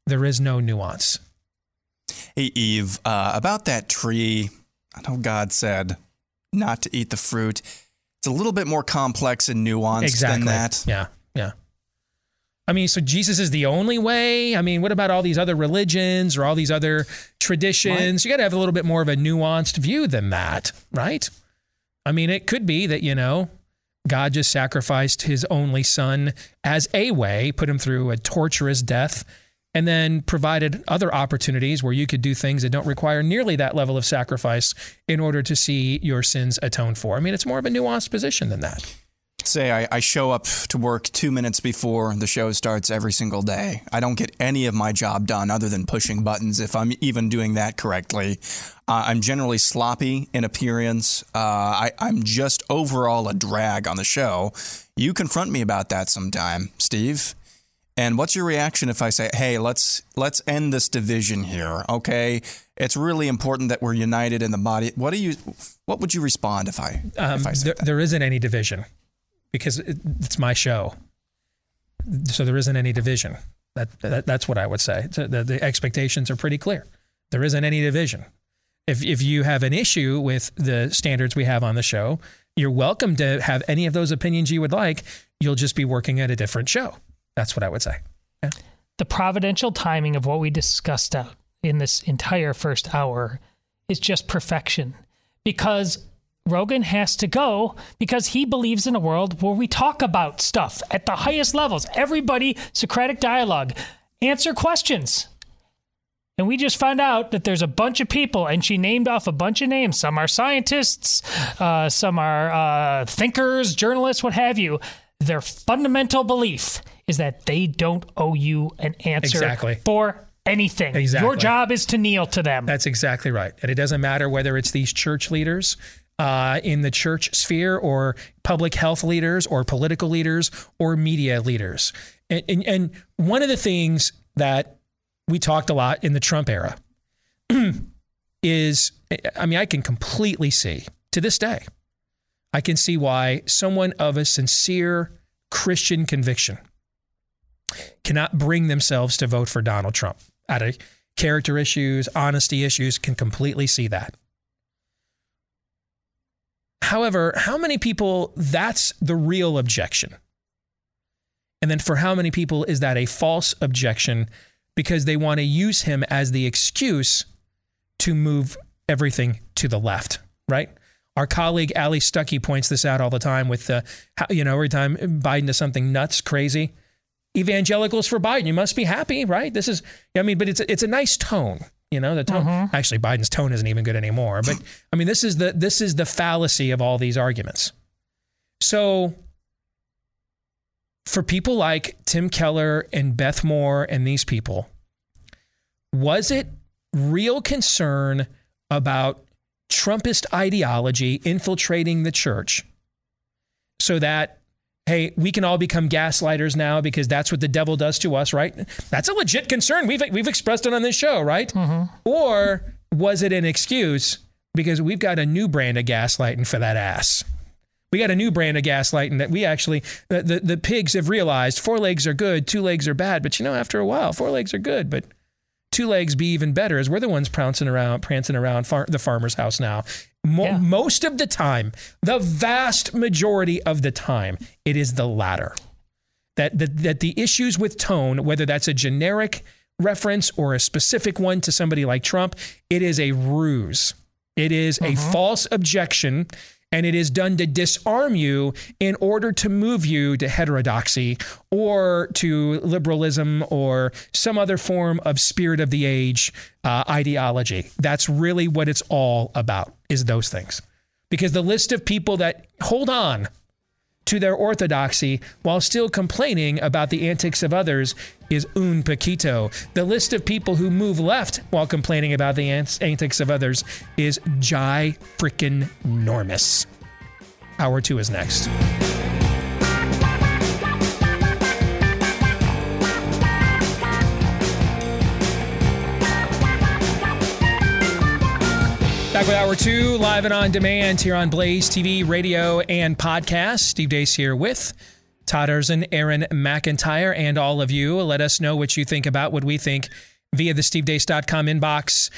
There is no nuance. Hey, Eve, about that tree, I know God said not to eat the fruit. It's a little bit more complex and nuanced than that. Yeah, yeah. I mean, so Jesus is the only way? I mean, what about all these other religions or all these other traditions? What? You got to have a little bit more of a nuanced view than that, right? I mean, it could be that, you know, God just sacrificed his only son as a way, put him through a torturous death, and then provided other opportunities where you could do things that don't require nearly that level of sacrifice in order to see your sins atoned for. I mean, it's more of a nuanced position than that. Say I show up to work 2 minutes before the show starts every single day. I don't get any of my job done other than pushing buttons, if I'm even doing that correctly. I'm generally sloppy in appearance. I'm just overall a drag on the show. You confront me about that sometime, Steve. And what's your reaction if I say, hey, let's end this division here, okay? It's really important that we're united in the body. What would you respond if I said that? There isn't any division because it's my show. So there isn't any division. That's what I would say. So the expectations are pretty clear. There isn't any division. If you have an issue with the standards we have on the show, you're welcome to have any of those opinions you would like. You'll just be working at a different show. That's what I would say. Yeah. The providential timing of what we discussed out in this entire first hour is just perfection, because Rogan has to go because he believes in a world where we talk about stuff at the highest levels. Everybody, Socratic dialogue, answer questions. And we just found out that there's a bunch of people, and she named off a bunch of names. Some are scientists, some are thinkers, journalists, what have you. Their fundamental belief is that they don't owe you an answer for anything. Your job is to kneel to them. That's exactly right. And it doesn't matter whether it's these church leaders in the church sphere or public health leaders or political leaders or media leaders. And one of the things that we talked a lot in the Trump era is, I mean, I can completely see to this day, I can see why someone of a sincere Christian conviction cannot bring themselves to vote for Donald Trump. out of character issues, honesty issues, can completely see that. However, how many people, that's the real objection? And then for how many people is that a false objection because they want to use him as the excuse to move everything to the left, right? Our colleague Ali Stuckey points this out all the time with, every time Biden does something nuts, crazy, evangelicals for Biden, you must be happy, right? This is, but it's a nice tone, the tone. Mm-hmm. Actually, Biden's tone isn't even good anymore. But this is the fallacy of all these arguments. So for people like Tim Keller and Beth Moore and these people, was it real concern about Trumpist ideology infiltrating the church so that, hey, we can all become gaslighters now because that's what the devil does to us, right? That's a legit concern. We've expressed it on this show, right? Mm-hmm. Or was it an excuse because we've got a new brand of gaslighting for that ass? We got a new brand of gaslighting that we actually, the pigs have realized 4 legs are good, 2 legs are bad, but after a while, 4 legs are good, but 2 legs be even better, as we're the ones prancing around the farmer's house now. Most of the time, the vast majority of the time, it is the latter. That the issues with tone, whether that's a generic reference or a specific one to somebody like Trump, it is a ruse. It is a false objection, and it is done to disarm you in order to move you to heterodoxy or to liberalism or some other form of spirit of the age ideology. That's really what it's all about, is those things. Because the list of people that hold on to their orthodoxy while still complaining about the antics of others is un poquito. The list of people who move left while complaining about the antics of others is gi-frickin-normous. Hour 2 is next. Back with Hour 2, live and on demand here on Blaze TV, radio, and podcast. Steve Deace here with Todd Erzen, Aaron McIntyre, and all of you. Let us know what you think about what we think via the SteveDeace.com inbox.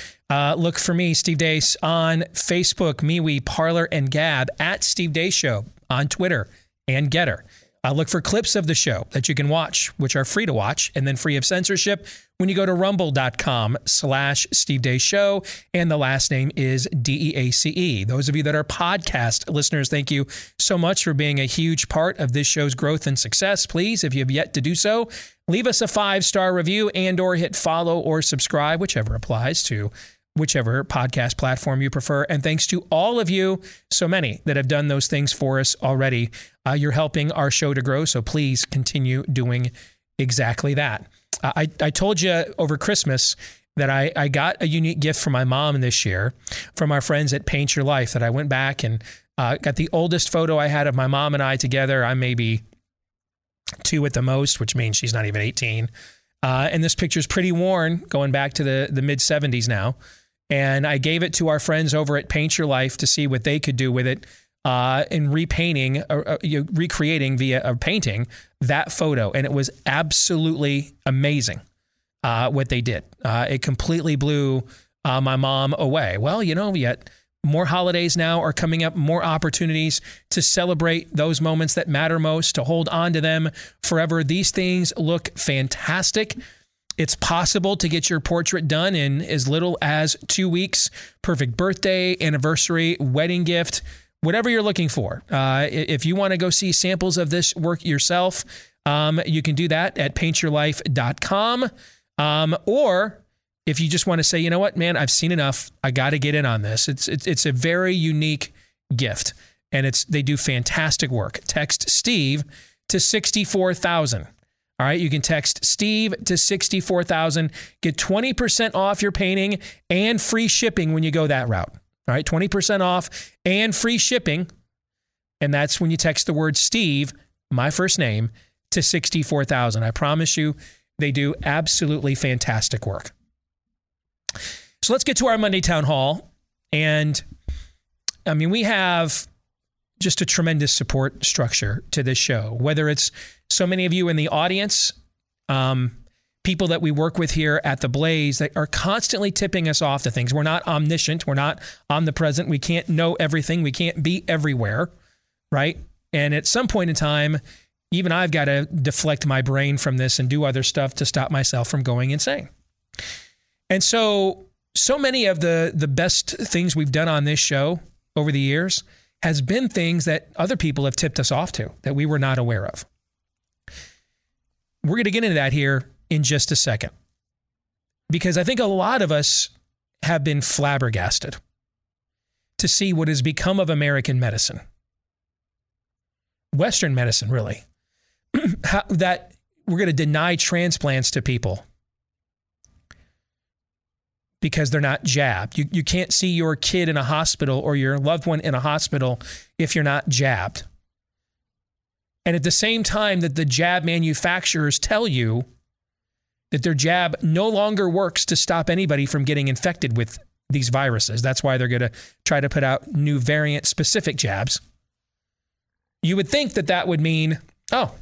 Look for me, Steve Deace, on Facebook, MeWe, Parler, and Gab, at Steve Deace Show, on Twitter and Getter. Look for clips of the show that you can watch, which are free to watch and then free of censorship when you go to rumble.com/Steve Deace Show. And the last name is DEACE. Those of you that are podcast listeners, thank you so much for being a huge part of this show's growth and success. Please, if you have yet to do so, leave us a 5-star review and or hit follow or subscribe, whichever applies to whichever podcast platform you prefer. And thanks to all of you, so many that have done those things for us already. You're helping our show to grow, so please continue doing exactly that. I told you over Christmas that I got a unique gift from my mom this year from our friends at Paint Your Life, that I went back and got the oldest photo I had of my mom and I together. I'm maybe 2 at the most, which means she's not even 18. And this picture's pretty worn, going back to the mid-70s now. And I gave it to our friends over at Paint Your Life to see what they could do with it in repainting, or recreating via a painting, that photo. And it was absolutely amazing what they did. It completely blew my mom away. Well, yet more holidays now are coming up, more opportunities to celebrate those moments that matter most, to hold on to them forever. These things look fantastic. It's possible to get your portrait done in as little as 2 weeks. Perfect birthday, anniversary, wedding gift, whatever you're looking for. If you want to go see samples of this work yourself, you can do that at paintyourlife.com. Or if you just want to say, you know what, man, I've seen enough. I got to get in on this. It's a very unique gift, and they do fantastic work. Text Steve to 64,000. All right, you can text Steve to 64,000. Get 20% off your painting and free shipping when you go that route. All right, 20% off and free shipping. And that's when you text the word Steve, my first name, to 64,000. I promise you, they do absolutely fantastic work. So let's get to our Monday Town Hall. And we have just a tremendous support structure to this show, whether it's so many of you in the audience, people that we work with here at the Blaze that are constantly tipping us off to things. We're not omniscient. We're not omnipresent. We can't know everything. We can't be everywhere, right? And at some point in time, even I've got to deflect my brain from this and do other stuff to stop myself from going insane. And so many of the best things we've done on this show over the years has been things that other people have tipped us off to that we were not aware of. We're going to get into that here in just a second, because I think a lot of us have been flabbergasted to see what has become of American medicine, Western medicine, really, that we're going to deny transplants to people because they're not jabbed. You can't see your kid in a hospital or your loved one in a hospital if you're not jabbed. And at the same time that the jab manufacturers tell you that their jab no longer works to stop anybody from getting infected with these viruses. That's why they're going to try to put out new variant-specific jabs. You would think that that would mean, oh,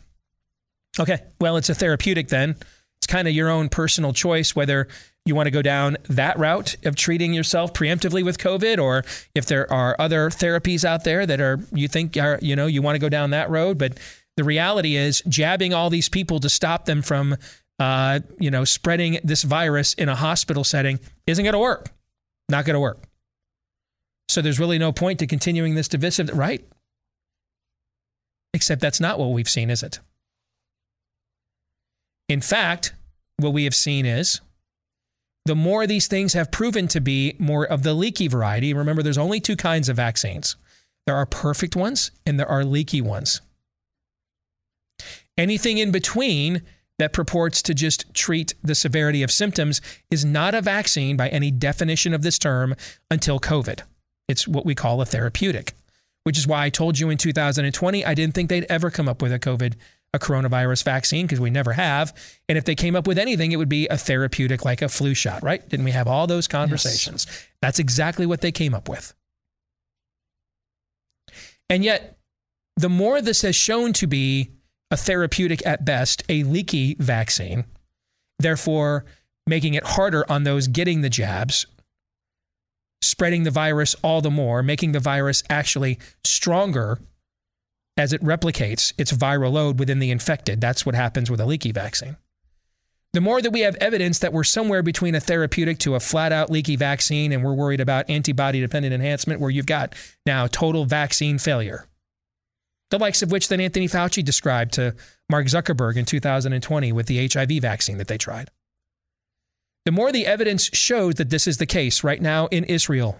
okay, well, it's a therapeutic then. It's kind of your own personal choice whether you want to go down that route of treating yourself preemptively with COVID, or if there are other therapies out there that are, you think are, you know, you want to go down that road. But the reality is jabbing all these people to stop them from spreading this virus in a hospital setting isn't going to work. Not going to work. So there's really no point to continuing this divisive, right? Except that's not what we've seen, is it? In fact, what we have seen is the more these things have proven to be more of the leaky variety. Remember, there's only two kinds of vaccines. There are perfect ones and there are leaky ones. Anything in between that purports to just treat the severity of symptoms is not a vaccine by any definition of this term until COVID. It's what we call a therapeutic, which is why I told you in 2020, I didn't think they'd ever come up with a coronavirus vaccine, because we never have. And if they came up with anything, it would be a therapeutic like a flu shot, right? Didn't we have all those conversations? Yes. That's exactly what they came up with. And yet, the more this has shown to be a therapeutic at best, a leaky vaccine, therefore making it harder on those getting the jabs, spreading the virus all the more, making the virus actually stronger as it replicates its viral load within the infected. That's what happens with a leaky vaccine. The more that we have evidence that we're somewhere between a therapeutic to a flat-out leaky vaccine, and we're worried about antibody-dependent enhancement, where you've got now total vaccine failure, the likes of which then Anthony Fauci described to Mark Zuckerberg in 2020 with the HIV vaccine that they tried. The more the evidence shows that this is the case right now in Israel,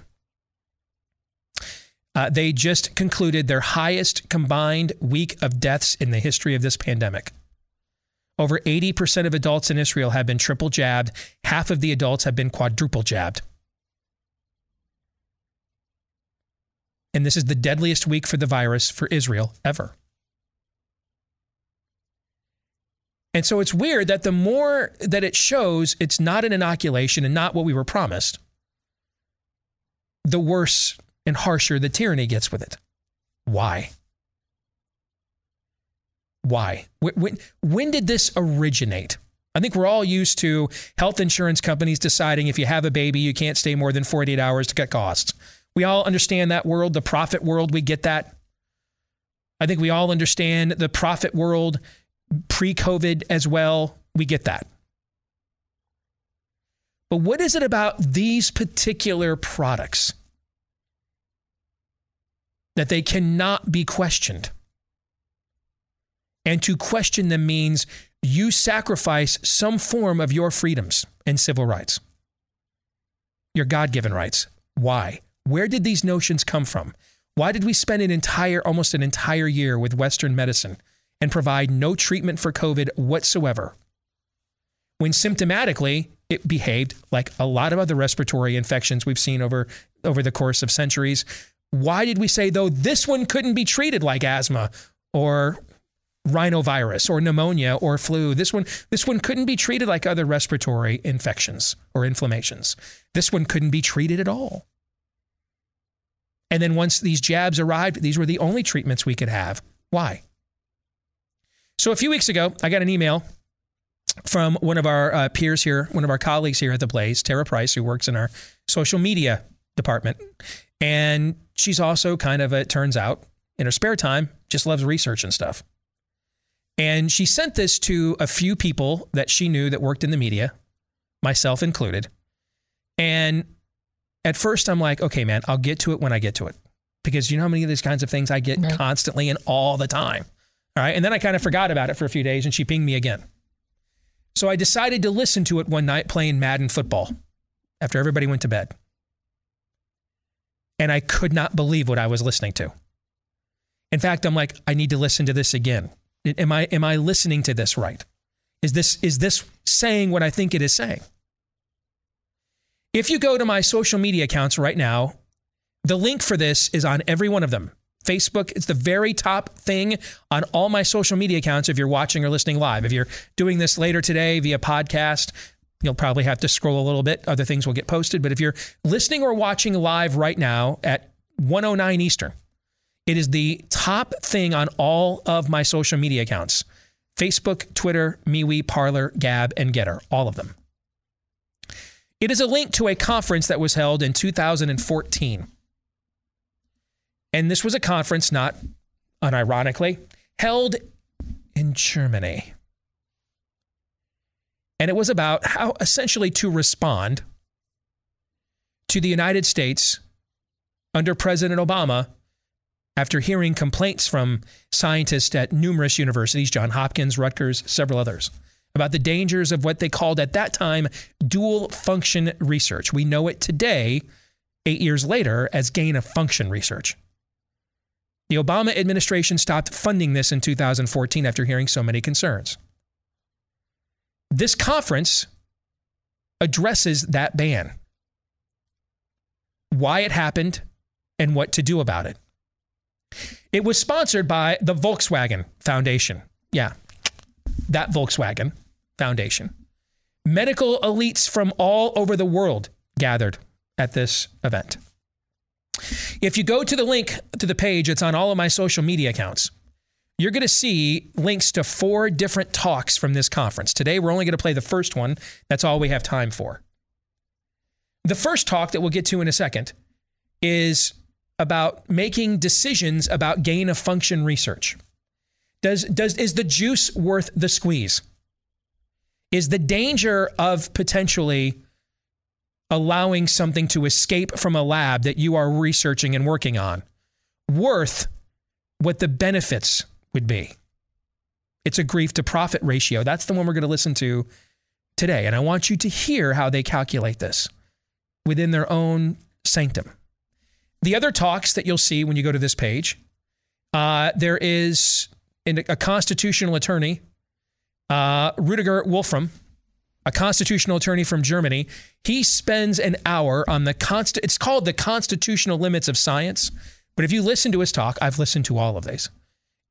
they just concluded their highest combined week of deaths in the history of this pandemic. Over 80% of adults in Israel have been triple jabbed. Half of the adults have been quadruple jabbed. And this is the deadliest week for the virus for Israel ever. And so it's weird that the more that it shows it's not an inoculation and not what we were promised, the worse and harsher the tyranny gets with it. Why? Why? When did this originate? I think we're all used to health insurance companies deciding if you have a baby, you can't stay more than 48 hours to cut costs. We all understand that world, the profit world. We get that. I think we all understand the profit world pre-COVID as well. We get that. But what is it about these particular products that they cannot be questioned? And to question them means you sacrifice some form of your freedoms and civil rights, your God-given rights. Why? Where did these notions come from? Why did we spend almost an entire year with Western medicine and provide no treatment for COVID whatsoever, when symptomatically it behaved like a lot of other respiratory infections we've seen over the course of centuries? Why did we say, though, this one couldn't be treated like asthma or rhinovirus or pneumonia or flu? This one couldn't be treated like other respiratory infections or inflammations. This one couldn't be treated at all. And then once these jabs arrived, these were the only treatments we could have. Why? So a few weeks ago, I got an email from one of our peers here, one of our colleagues here at the Blaze, Tara Price, who works in our social media department. And she's also kind of, it turns out, in her spare time, just loves research and stuff. And she sent this to a few people that she knew that worked in the media, myself included. And at first I'm like, okay, man, I'll get to it when I get to it. Because you know how many of these kinds of things I get constantly and all the time. All right. And then I kind of forgot about it for a few days and she pinged me again. So I decided to listen to it one night playing Madden football after everybody went to bed. And I could not believe what I was listening to. In fact, I'm like, I need to listen to this again. Am I listening to this right? Is this saying what I think it is saying? If you go to my social media accounts right now, the link for this is on every one of them. Facebook, it's the very top thing on all my social media accounts if you're watching or listening live. If you're doing this later today via podcast, you'll probably have to scroll a little bit. Other things will get posted. But if you're listening or watching live right now at 1:09 Eastern, it is the top thing on all of my social media accounts. Facebook, Twitter, MeWe, Parler, Gab, and Getter. All of them. It is a link to a conference that was held in 2014. And this was a conference, not unironically, held in Germany. And it was about how essentially to respond to the United States under President Obama after hearing complaints from scientists at numerous universities, Johns Hopkins, Rutgers, several others, about the dangers of what they called at that time dual function research. We know it today, 8 years later, as gain of function research. The Obama administration stopped funding this in 2014 after hearing so many concerns. This conference addresses that ban, why it happened, and what to do about it. It was sponsored by the Volkswagen Foundation. Yeah, that Volkswagen Foundation. Medical elites from all over the world gathered at this event. If you go to the link to the page, it's on all of my social media accounts. You're going to see links to 4 different talks from this conference. Today, we're only going to play the first one. That's all we have time for. The first talk that we'll get to in a second is about making decisions about gain of function research. Is the juice worth the squeeze? Is the danger of potentially allowing something to escape from a lab that you are researching and working on worth what the benefits would be? It's a grief to profit ratio. That's the one we're going to listen to today. And I want you to hear how they calculate this within their own sanctum. The other talks that you'll see when you go to this page, there is a constitutional attorney, Rudiger Wolfram, a constitutional attorney from Germany. He spends an hour on it's called the Constitutional Limits of Science. But if you listen to his talk, I've listened to all of these.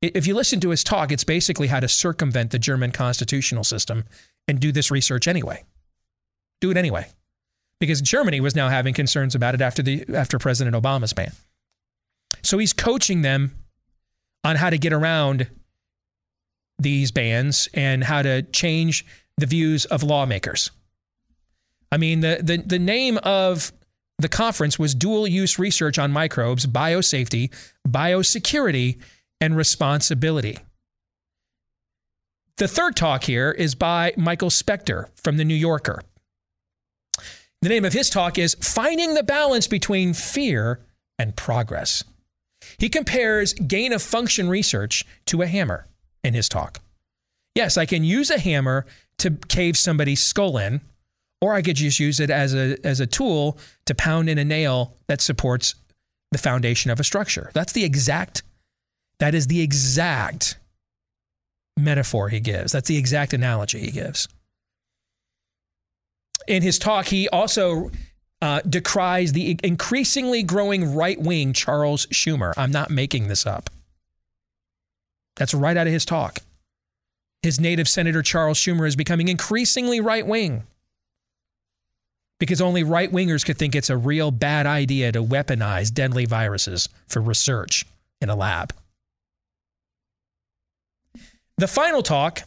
If you listen to his talk, it's basically how to circumvent the German constitutional system and do this research anyway. Do it anyway. Because Germany was now having concerns about it after President Obama's ban. So he's coaching them on how to get around these bans and how to change the views of lawmakers. I mean, the name of the conference was Dual Use Research on Microbes, Biosafety, Biosecurity, and Responsibility. The third talk here is by Michael Spector from The New Yorker. The name of his talk is Finding the Balance Between Fear and Progress. He compares gain-of-function research to a hammer in his talk. Yes, I can use a hammer to cave somebody's skull in, or I could just use it as a tool to pound in a nail that supports the foundation of a structure. That is the exact metaphor he gives. That's the exact analogy he gives. In his talk, he also decries the increasingly growing right-wing Charles Schumer. I'm not making this up. That's right out of his talk. His native Senator Charles Schumer is becoming increasingly right-wing because only right-wingers could think it's a real bad idea to weaponize deadly viruses for research in a lab. The final talk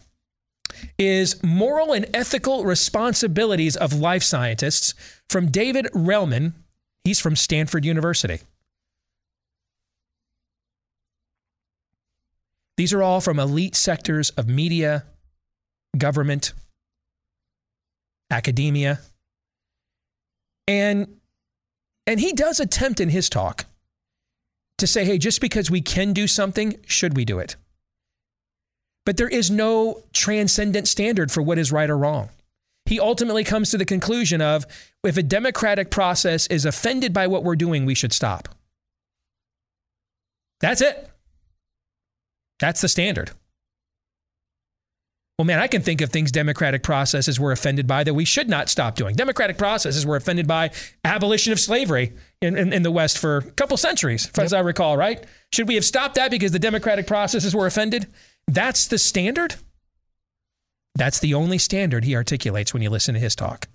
is Moral and Ethical Responsibilities of Life Scientists from David Relman. He's from Stanford University. These are all from elite sectors of media, government, academia. And he does attempt in his talk to say, hey, just because we can do something, should we do it? But there is no transcendent standard for what is right or wrong. He ultimately comes to the conclusion of, if a democratic process is offended by what we're doing, we should stop. That's it. That's the standard. Well, man, I can think of things democratic processes were offended by that we should not stop doing. Democratic processes were offended by abolition of slavery in the West for a couple centuries, as I recall, right? Should we have stopped that because the democratic processes were offended? That's the standard? That's the only standard he articulates when you listen to his talk.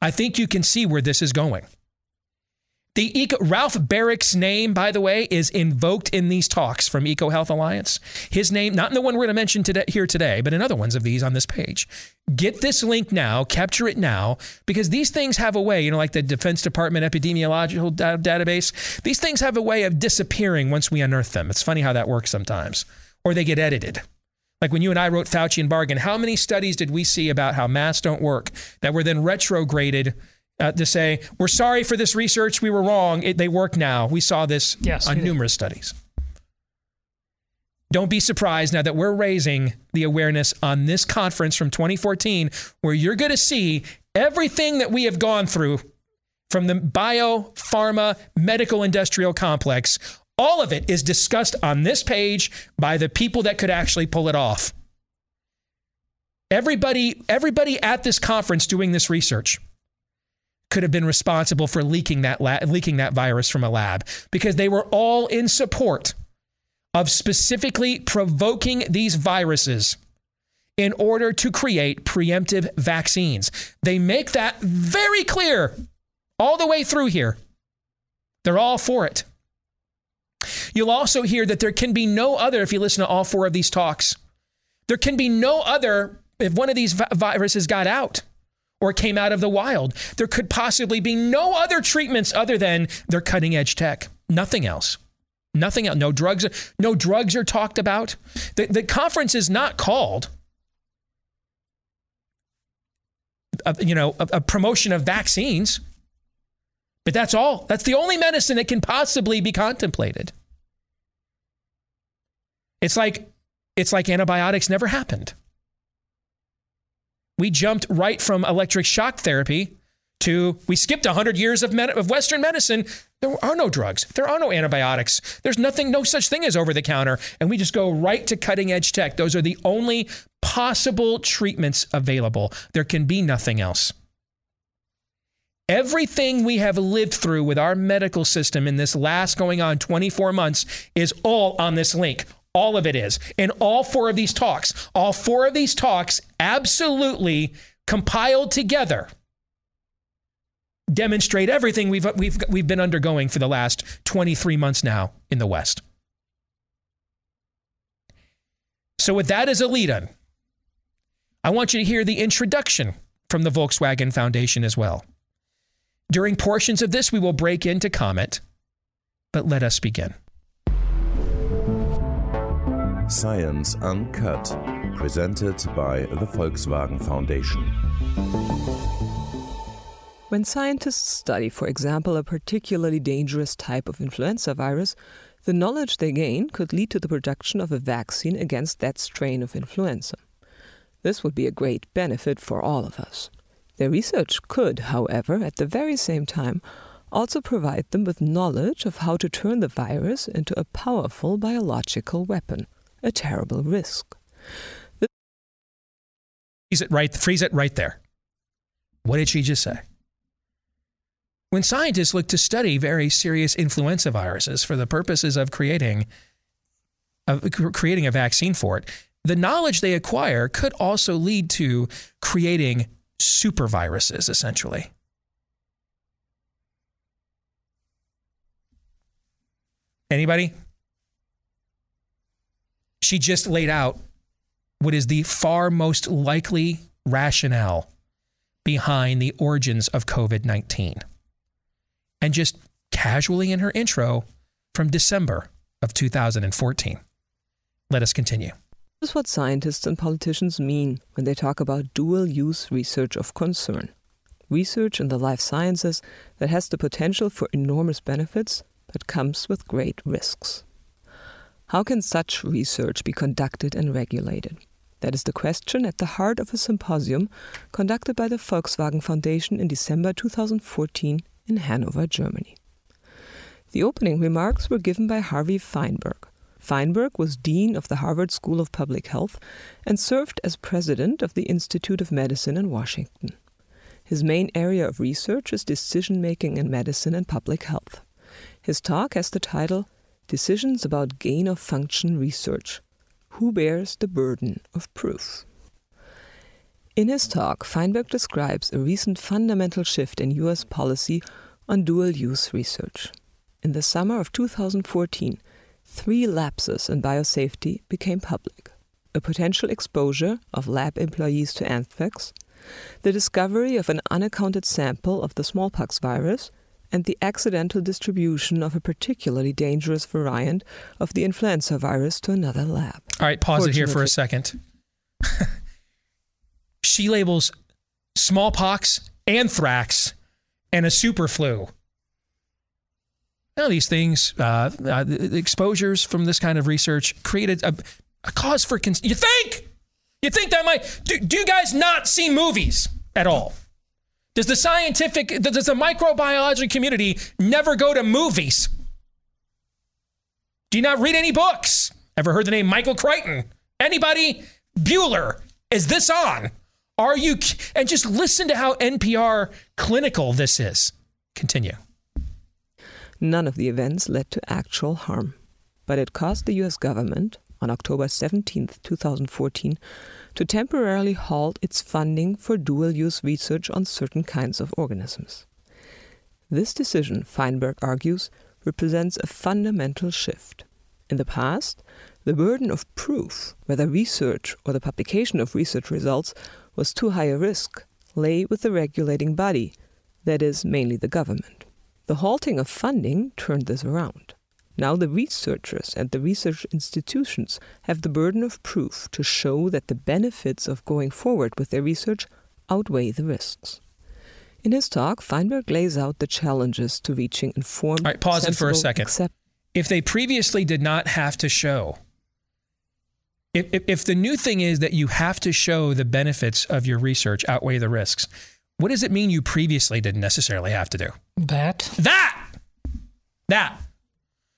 I think you can see where this is going. The Ralph Barrick's name, by the way, is invoked in these talks from EcoHealth Alliance. His name, not in the one we're going to mention today, here today, but in other ones of these on this page. Get this link now, capture it now, because these things have a way, you know, like the Defense Department Epidemiological Database, these things have a way of disappearing once we unearth them. It's funny how that works sometimes. Or they get edited. Like when you and I wrote Fauci and Bargain, how many studies did we see about how masks don't work that were then retrograded to say, we're sorry for this research, we were wrong, they work now. We saw this on numerous studies. Don't be surprised now that we're raising the awareness on this conference from 2014, where you're going to see everything that we have gone through from the biopharma medical industrial complex. All of it is discussed on this page by the people that could actually pull it off. Everybody at this conference doing this research could have been responsible for leaking that virus from a lab, because they were all in support of specifically provoking these viruses in order to create preemptive vaccines. They make that very clear all the way through here. They're all for it. You'll also hear that there can be no other, if you listen to all four of these talks, there can be no other, if one of these viruses got out or came out of the wild, there could possibly be no other treatments other than their cutting edge tech. Nothing else. Nothing else. No drugs. No drugs are talked about. The conference is not called a promotion of vaccines, but that's all. That's the only medicine that can possibly be contemplated. It's like antibiotics never happened. We jumped right from electric shock therapy to, we skipped 100 years of Western medicine. There are no drugs. There are no antibiotics. There's nothing, no such thing as over the counter. And we just go right to cutting edge tech. Those are the only possible treatments available. There can be nothing else. Everything we have lived through with our medical system in this last going on 24 months is all on this link. All of it is. And all four of these talks absolutely compiled together demonstrate everything we've been undergoing for the last 23 months now in the West. So with that as a lead-in, I want you to hear the introduction from the Volkswagen Foundation as well. During portions of this, we will break into comment, but let us begin. Science Uncut, presented by the Volkswagen Foundation. When scientists study, for example, a particularly dangerous type of influenza virus, the knowledge they gain could lead to the production of a vaccine against that strain of influenza. This would be a great benefit for all of us. Their research could, however, at the very same time, also provide them with knowledge of how to turn the virus into a powerful biological weapon. A terrible risk. Freeze it right there. What did she just say? When scientists look to study very serious influenza viruses for the purposes of creating a vaccine for it, the knowledge they acquire could also lead to creating super viruses, essentially. Anybody? She just laid out what is the far most likely rationale behind the origins of COVID-19. And just casually in her intro from December of 2014. Let us continue. This is what scientists and politicians mean when they talk about dual-use research of concern. Research in the life sciences that has the potential for enormous benefits but comes with great risks. How can such research be conducted and regulated? That is the question at the heart of a symposium conducted by the Volkswagen Foundation in December 2014 in Hanover, Germany. The opening remarks were given by Harvey Fineberg. Fineberg was dean of the Harvard School of Public Health and served as president of the Institute of Medicine in Washington. His main area of research is decision-making in medicine and public health. His talk has the title, Decisions About Gain-of-Function Research. Who bears the burden of proof? In his talk, Fineberg describes a recent fundamental shift in U.S. policy on dual-use research. In the summer of 2014, 3 lapses in biosafety became public. A potential exposure of lab employees to anthrax, the discovery of an unaccounted sample of the smallpox virus, and the accidental distribution of a particularly dangerous variant of the influenza virus to another lab. All right, pause it here for a second. She labels smallpox, anthrax, and a super flu. Now these things, the exposures from this kind of research created a cause for concern. You think that might... Do you guys not see movies at all? Does the microbiology community never go to movies? Do you not read any books? Ever heard the name Michael Crichton? Anybody? Bueller? Is this on? Are you... And just listen to how NPR clinical this is. Continue. None of the events led to actual harm, but it caused the U.S. government, on October 17, 2014, to temporarily halt its funding for dual-use research on certain kinds of organisms. This decision, Fineberg argues, represents a fundamental shift. In the past, the burden of proof, whether research or the publication of research results, was too high a risk, lay with the regulating body, that is, mainly the government. The halting of funding turned this around. Now the researchers and the research institutions have the burden of proof to show that the benefits of going forward with their research outweigh the risks. In his talk, Fineberg lays out the challenges to reaching informed... All right, pause it for a second. If they previously did not have to show... If the new thing is that you have to show the benefits of your research outweigh the risks, what does it mean you previously didn't necessarily have to do? That!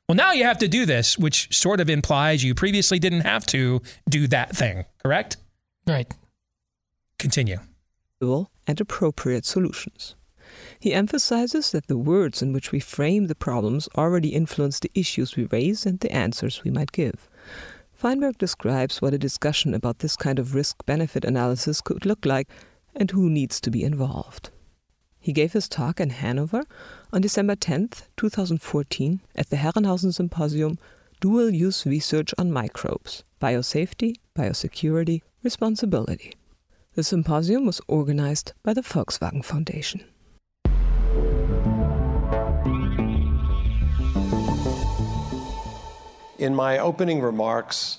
Well, now you have to do this, which sort of implies you previously didn't have to do that thing, correct? Right. Continue. ...and appropriate solutions. He emphasizes that the words in which we frame the problems already influence the issues we raise and the answers we might give. Fineberg describes what a discussion about this kind of risk-benefit analysis could look like and who needs to be involved. He gave his talk in Hanover on December 10, 2014, at the Herrenhausen Symposium, Dual-Use Research on Microbes, Biosafety, Biosecurity, Responsibility. The symposium was organized by the Volkswagen Foundation. In my opening remarks,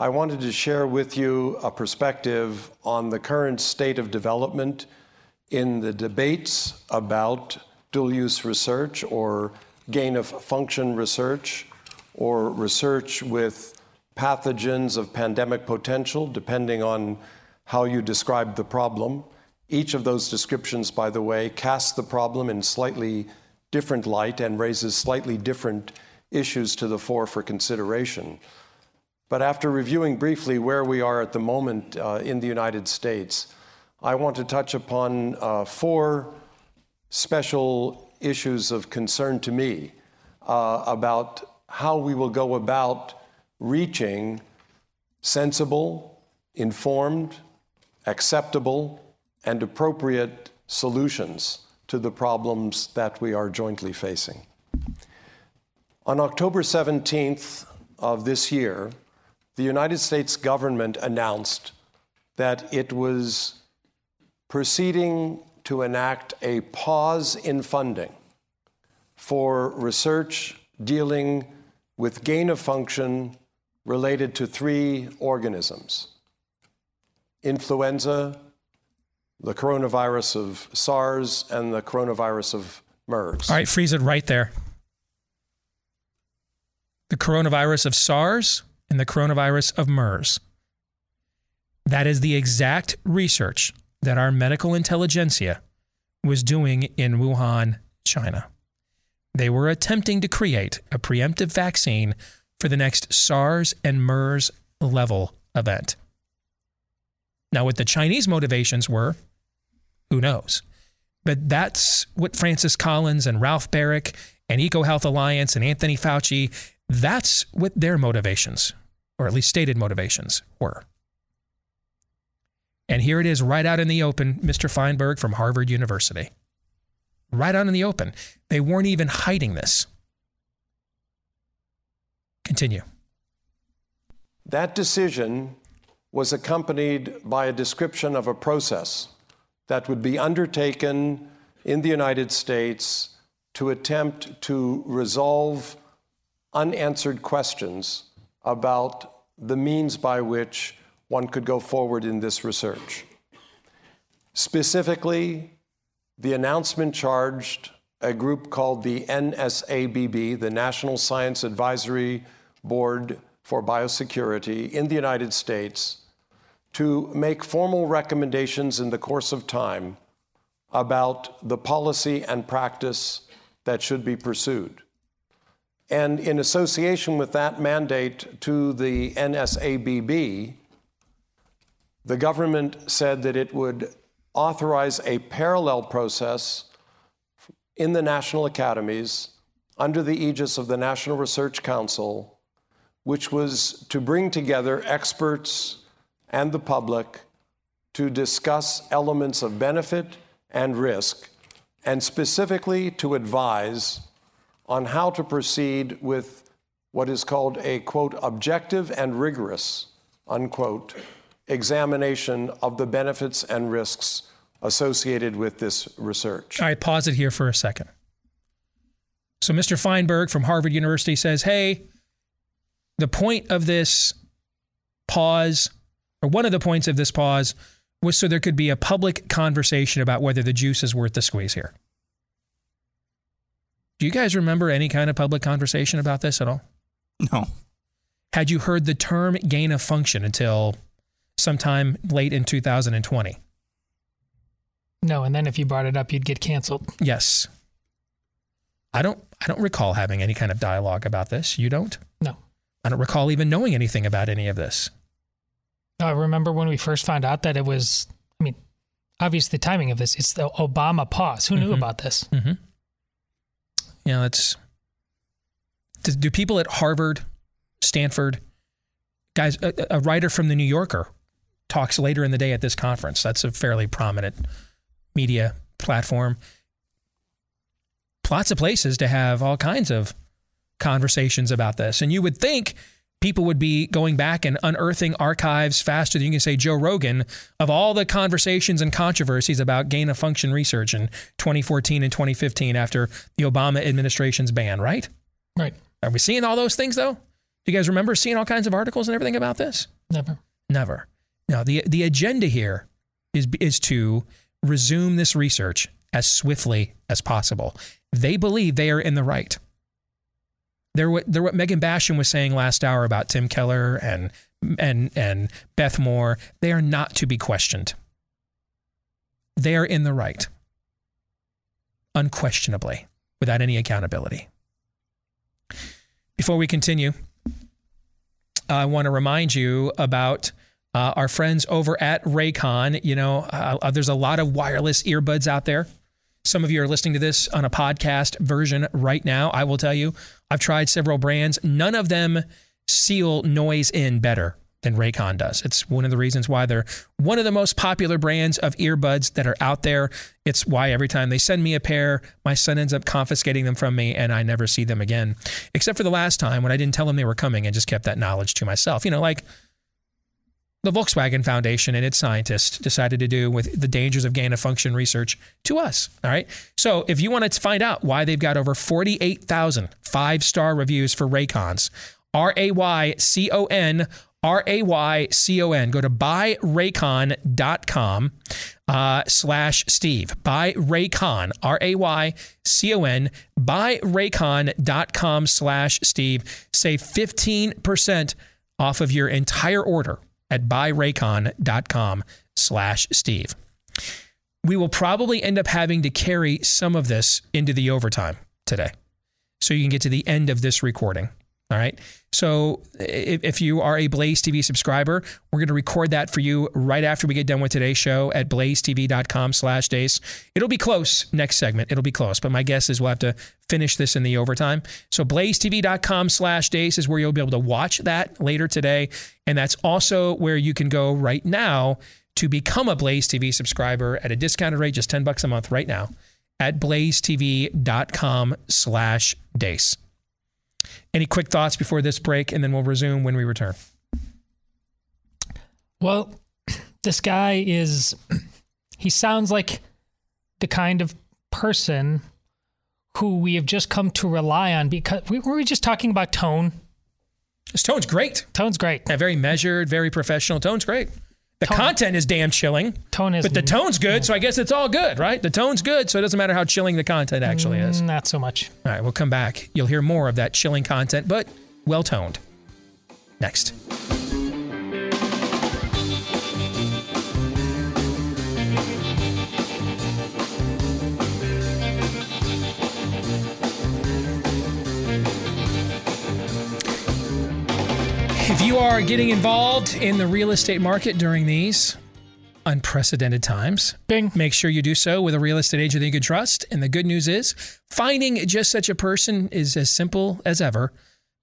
I wanted to share with you a perspective on the current state of development in the debates about dual-use research or gain-of-function research or research with pathogens of pandemic potential, depending on how you describe the problem. Each of those descriptions, by the way, casts the problem in slightly different light and raises slightly different issues to the fore for consideration. But after reviewing briefly where we are at the moment in the United States, I want to touch upon 4 special issues of concern to me about how we will go about reaching sensible, informed, acceptable, and appropriate solutions to the problems that we are jointly facing. On October 17th of this year, the United States government announced that it was proceeding to enact a pause in funding for research dealing with gain of function related to three organisms: influenza, the coronavirus of SARS, and the coronavirus of MERS. All right, freeze it right there. The coronavirus of SARS and the coronavirus of MERS. That is the exact research that our medical intelligentsia was doing in Wuhan, China. They were attempting to create a preemptive vaccine for the next SARS and MERS level event. Now, what the Chinese motivations were, who knows? But that's what Francis Collins and Ralph Barrick and EcoHealth Alliance and Anthony Fauci, that's what their motivations, or at least stated motivations, were. And here it is right out in the open, Mr. Fineberg from Harvard University. Right out in the open. They weren't even hiding this. Continue. That decision was accompanied by a description of a process that would be undertaken in the United States to attempt to resolve unanswered questions about the means by which one could go forward in this research. Specifically, the announcement charged a group called the NSABB, the National Science Advisory Board for Biosecurity in the United States, to make formal recommendations in the course of time about the policy and practice that should be pursued. And in association with that mandate to the NSABB, the government said that it would authorize a parallel process in the national academies under the aegis of the National Research Council, which was to bring together experts and the public to discuss elements of benefit and risk, and specifically to advise on how to proceed with what is called a, quote, objective and rigorous, unquote, examination of the benefits and risks associated with this research. All right, pause it here for a second. So Mr. Fineberg from Harvard University says, hey, the point of this pause, or one of the points of this pause, was so there could be a public conversation about whether the juice is worth the squeeze here. Do you guys remember any kind of public conversation about this at all? No. Had you heard the term gain of function until sometime late in 2020? No, and then if you brought it up, you'd get canceled. Yes. I don't recall having any kind of dialogue about this. You don't? No. I don't recall even knowing anything about any of this. I remember when we first found out that it was, I mean, obvious the timing of this. It's the Obama pause. Who knew about this? Mm-hmm. You know, it's, do people at Harvard, Stanford, guys, a writer from The New Yorker talks later in the day at this conference. That's a fairly prominent media platform. Lots of places to have all kinds of conversations about this. And you would think people would be going back and unearthing archives faster than you can say Joe Rogan of all the conversations and controversies about gain of function research in 2014 and 2015 after the Obama administration's ban, right? Right. Are we seeing all those things though? Do you guys remember seeing all kinds of articles and everything about this? Never. Never. Now, the agenda here is to resume this research as swiftly as possible. They believe they are in the right. They're what Megan Basham was saying last hour about Tim Keller and Beth Moore. They are not to be questioned. They are in the right. Unquestionably, without any accountability. Before we continue, I want to remind you about our friends over at Raycon. You know, there's a lot of wireless earbuds out there. Some of you are listening to this on a podcast version right now. I will tell you, I've tried several brands. None of them seal noise in better than Raycon does. It's one of the reasons why they're one of the most popular brands of earbuds that are out there. It's why every time they send me a pair, my son ends up confiscating them from me and I never see them again, except for the last time when I didn't tell him they were coming and just kept that knowledge to myself. You know, like the Volkswagen Foundation and its scientists decided to do with the dangers of gain-of-function research to us, all right? So if you want to find out why they've got over 48,000 five-star reviews for Raycons, R-A-Y-C-O-N, R-A-Y-C-O-N. Go to buyraycon.com /Steve. Buy Raycon, R-A-Y-C-O-N, buyraycon.com /Steve. Save 15% off of your entire order at buyraycon.com /Steve. We will probably end up having to carry some of this into the overtime today, so you can get to the end of this recording. All right. So if you are a Blaze TV subscriber, we're going to record that for you right after we get done with today's show at blazetv.com /Deace. It'll be close next segment. It'll be close. But my guess is we'll have to finish this in the overtime. So blazetv.com /Deace is where you'll be able to watch that later today. And that's also where you can go right now to become a Blaze TV subscriber at a discounted rate, just $10 a month right now at blazetv.com /Deace. Any quick thoughts before this break, and then we'll resume when we return? Well, this guy is, he sounds like the kind of person who we have just come to rely on, because, were we just talking about tone? His tone's great. Tone's great. Yeah, very measured, very professional. Tone's great. The content is damn chilling. Tone is, but the tone's good, so I guess it's all good, right? The tone's good, so it doesn't matter how chilling the content actually is. Not so much. All right, we'll come back. You'll hear more of that chilling content, but well-toned. Next. If you are getting involved in the real estate market during these unprecedented times, make sure you do so with a real estate agent that you can trust. And the good news is finding just such a person is as simple as ever,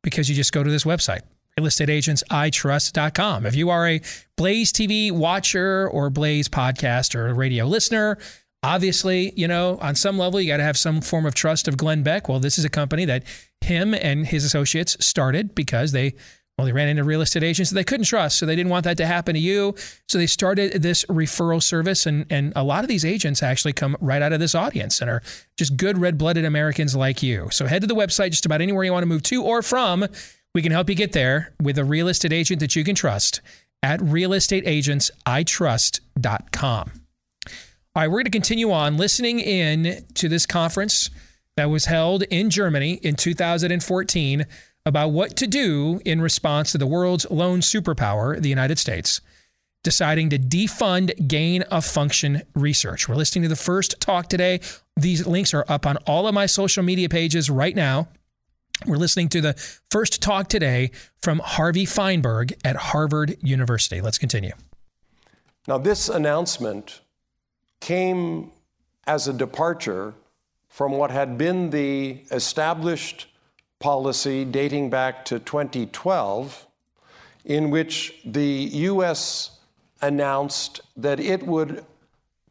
because you just go to this website, realestateagentsitrust.com. If you are a Blaze TV watcher or Blaze podcast or a radio listener, obviously, you know, on some level, you got to have some form of trust of Glenn Beck. Well, this is a company that him and his associates started because they ran into real estate agents that they couldn't trust, so they didn't want that to happen to you. So they started this referral service, and a lot of these agents actually come right out of this audience and are just good red-blooded Americans like you. So head to the website just about anywhere you want to move to or from. We can help you get there with a real estate agent that you can trust at realestateagentsitrust.com. All right, we're going to continue on listening in to this conference that was held in Germany in 2014 about what to do in response to the world's lone superpower, the United States, deciding to defund gain-of-function research. We're listening to the first talk today. These links are up on all of my social media pages right now. We're listening to the first talk today from Harvey Fineberg at Harvard University. Let's continue. Now, this announcement came as a departure from what had been the established policy dating back to 2012, in which the U.S. announced that it would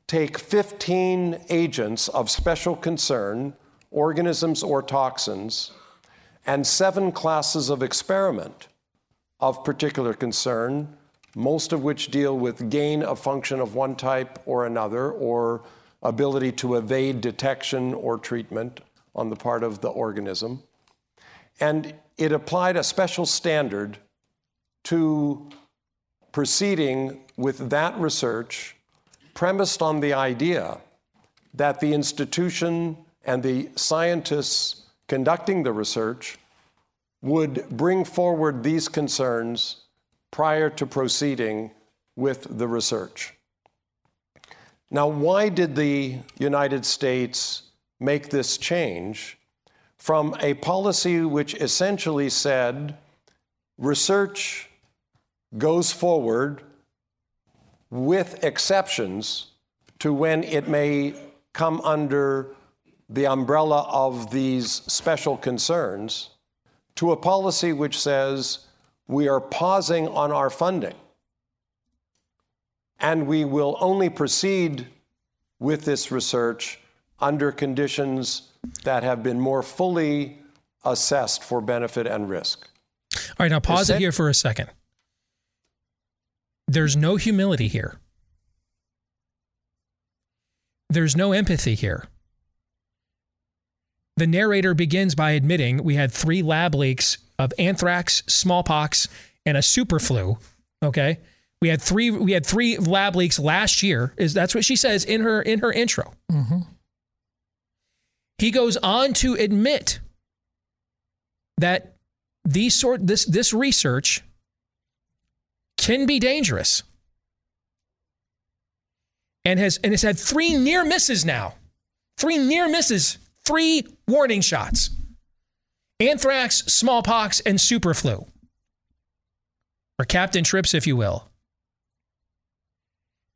take 15 agents of special concern, organisms or toxins, and 7 classes of experiment of particular concern, most of which deal with gain of function of one type or another, or ability to evade detection or treatment on the part of the organism. And it applied a special standard to proceeding with that research premised on the idea that the institution and the scientists conducting the research would bring forward these concerns prior to proceeding with the research. Now, why did the United States make this change from a policy which essentially said research goes forward with exceptions to when it may come under the umbrella of these special concerns, to a policy which says we are pausing on our funding, and we will only proceed with this research under conditions that have been more fully assessed for benefit and risk. All right, now pause it here for a second. There's no humility here. There's no empathy here. The narrator begins by admitting we had 3 lab leaks of anthrax, smallpox, and a super flu. Okay. We had three lab leaks last year. That's what she says in her intro. Mm-hmm. He goes on to admit that this research can be dangerous, and has had 3 near misses now. 3 near misses, 3 warning shots: anthrax, smallpox, and super flu, or Captain Trips, if you will.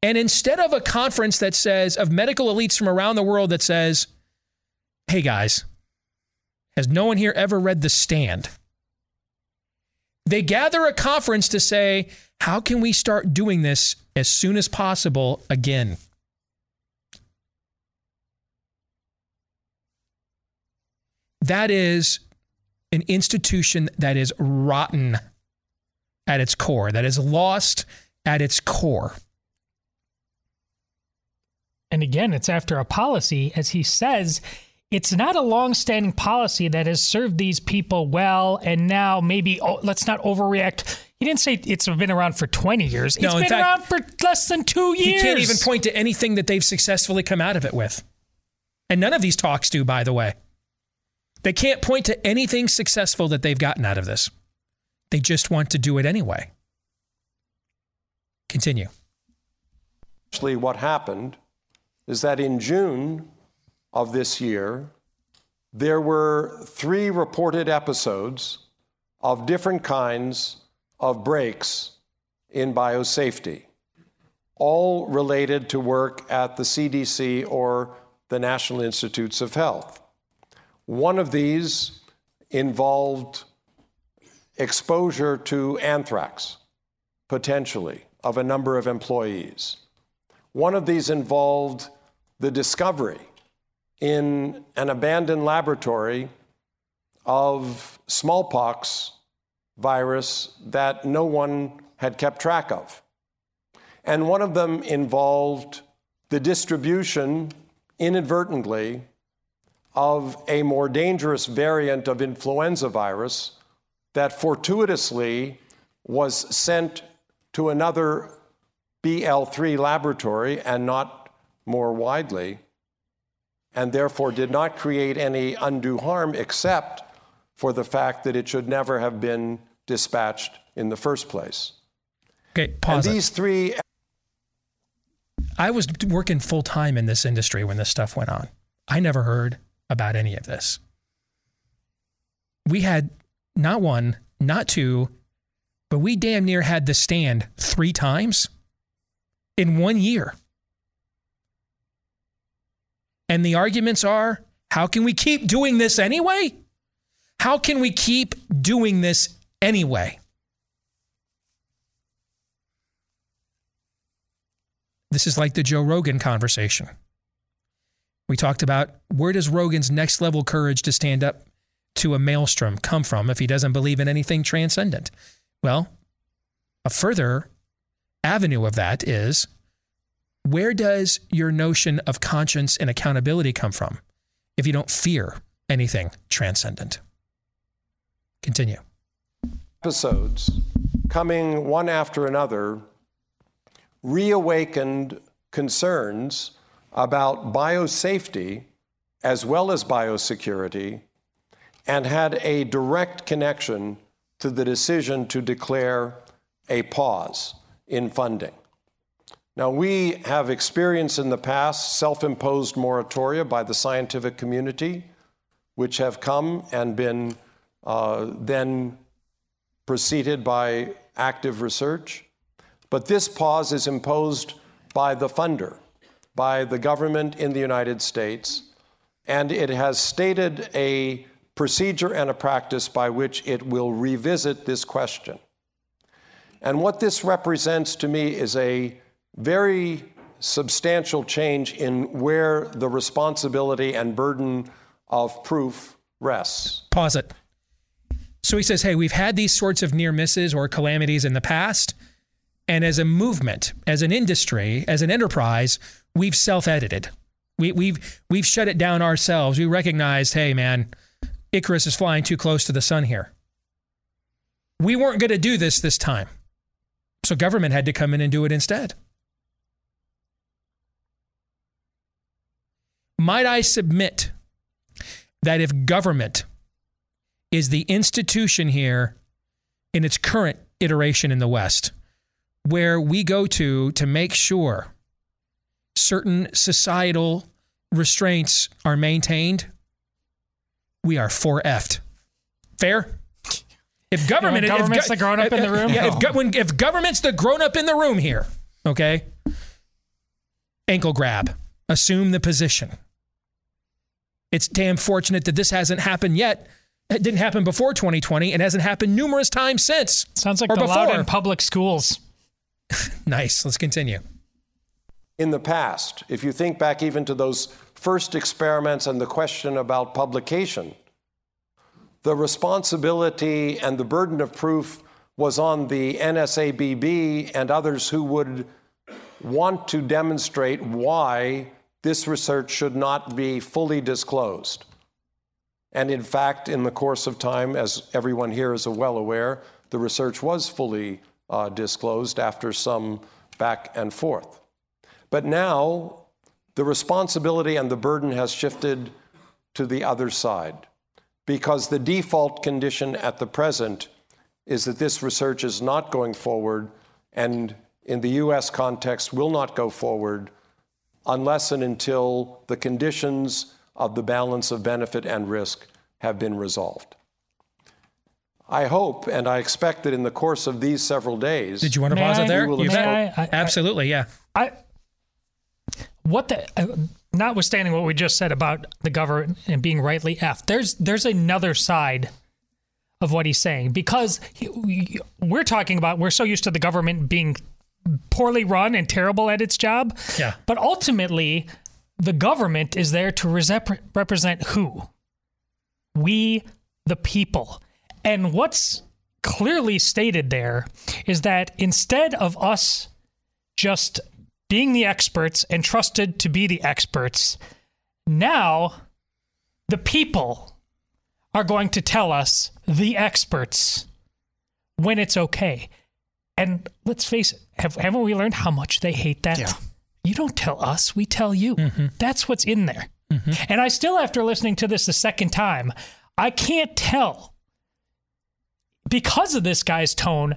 And instead of a conference that says, of medical elites from around the world that says, hey guys, has no one here ever read The Stand? They gather a conference to say, how can we start doing this as soon as possible again? That is an institution that is rotten at its core, that is lost at its core. And again, it's after a policy, as he says, it's not a long-standing policy that has served these people well, and now maybe, let's not overreact. He didn't say it's been around for 20 years. No, it's been around for less than 2 years. He can't even point to anything that they've successfully come out of it with. And none of these talks do, by the way. They can't point to anything successful that they've gotten out of this. They just want to do it anyway. Continue. Actually, what happened is that in June of this year, there were 3 reported episodes of different kinds of breaks in biosafety, all related to work at the CDC or the National Institutes of Health. One of these involved exposure to anthrax, potentially, of a number of employees. One of these involved the discovery in an abandoned laboratory of smallpox virus that no one had kept track of. And one of them involved the distribution, inadvertently, of a more dangerous variant of influenza virus that fortuitously was sent to another BL3 laboratory and not more widely, and therefore did not create any undue harm except for the fact that it should never have been dispatched in the first place. Okay, pause. And these 3... I was working full-time in this industry when this stuff went on. I never heard about any of this. We had not 1, not 2, but we damn near had The Stand 3 times in 1 year. And the arguments are, how can we keep doing this anyway? How can we keep doing this anyway? This is like the Joe Rogan conversation. We talked about, where does Rogan's next level courage to stand up to a maelstrom come from if he doesn't believe in anything transcendent? Well, a further avenue of that is, where does your notion of conscience and accountability come from if you don't fear anything transcendent? Continue. Episodes coming one after another reawakened concerns about biosafety as well as biosecurity, and had a direct connection to the decision to declare a pause in funding. Now, we have experienced in the past self-imposed moratoria by the scientific community, which have come and been then preceded by active research. But this pause is imposed by the funder, by the government in the United States, and it has stated a procedure and a practice by which it will revisit this question And what this represents to me is a very substantial change in where the responsibility and burden of proof rests. Pause it. So he says, hey, we've had these sorts of near misses or calamities in the past. And as a movement, as an industry, as an enterprise, we've self-edited. We've shut it down ourselves. We recognized, hey, man, Icarus is flying too close to the sun here. We weren't going to do this time. So government had to come in and do it instead. Might I submit that if government is the institution here in its current iteration in the West, where we go to make sure certain societal restraints are maintained, we are 4F'd. Fair? If government, government's the grown up in the room. Yeah, no. if government's the grown up in the room here, okay? Ankle grab. Assume the position. It's damn fortunate that this hasn't happened yet. It didn't happen before 2020. It hasn't happened numerous times since. Sounds like the loud in public schools. Nice. Let's continue. In the past, if you think back even to those first experiments and the question about publication, the responsibility and the burden of proof was on the NSABB and others who would want to demonstrate why this research should not be fully disclosed. And in fact, in the course of time, as everyone here is well aware, the research was fully disclosed after some back and forth. But now, the responsibility and the burden has shifted to the other side, because the default condition at the present is that this research is not going forward and in the U.S. context will not go forward unless and until the conditions of the balance of benefit and risk have been resolved. I hope and I expect that in the course of these several days... Did you want to pause it there? Absolutely, yeah. Notwithstanding what we just said about the government and being rightly effed, there's another side of what he's saying, because we're talking about, we're so used to the government being poorly run and terrible at its job. Yeah. But ultimately, the government is there to represent who? We, the people. And what's clearly stated there is that instead of us just being the experts and trusted to be the experts, now the people are going to tell us, the experts, when it's okay. And let's face it, haven't we learned how much they hate that? Yeah. You don't tell us, we tell you. Mm-hmm. That's what's in there. Mm-hmm. And I still, after listening to this the second time, I can't tell, because of this guy's tone,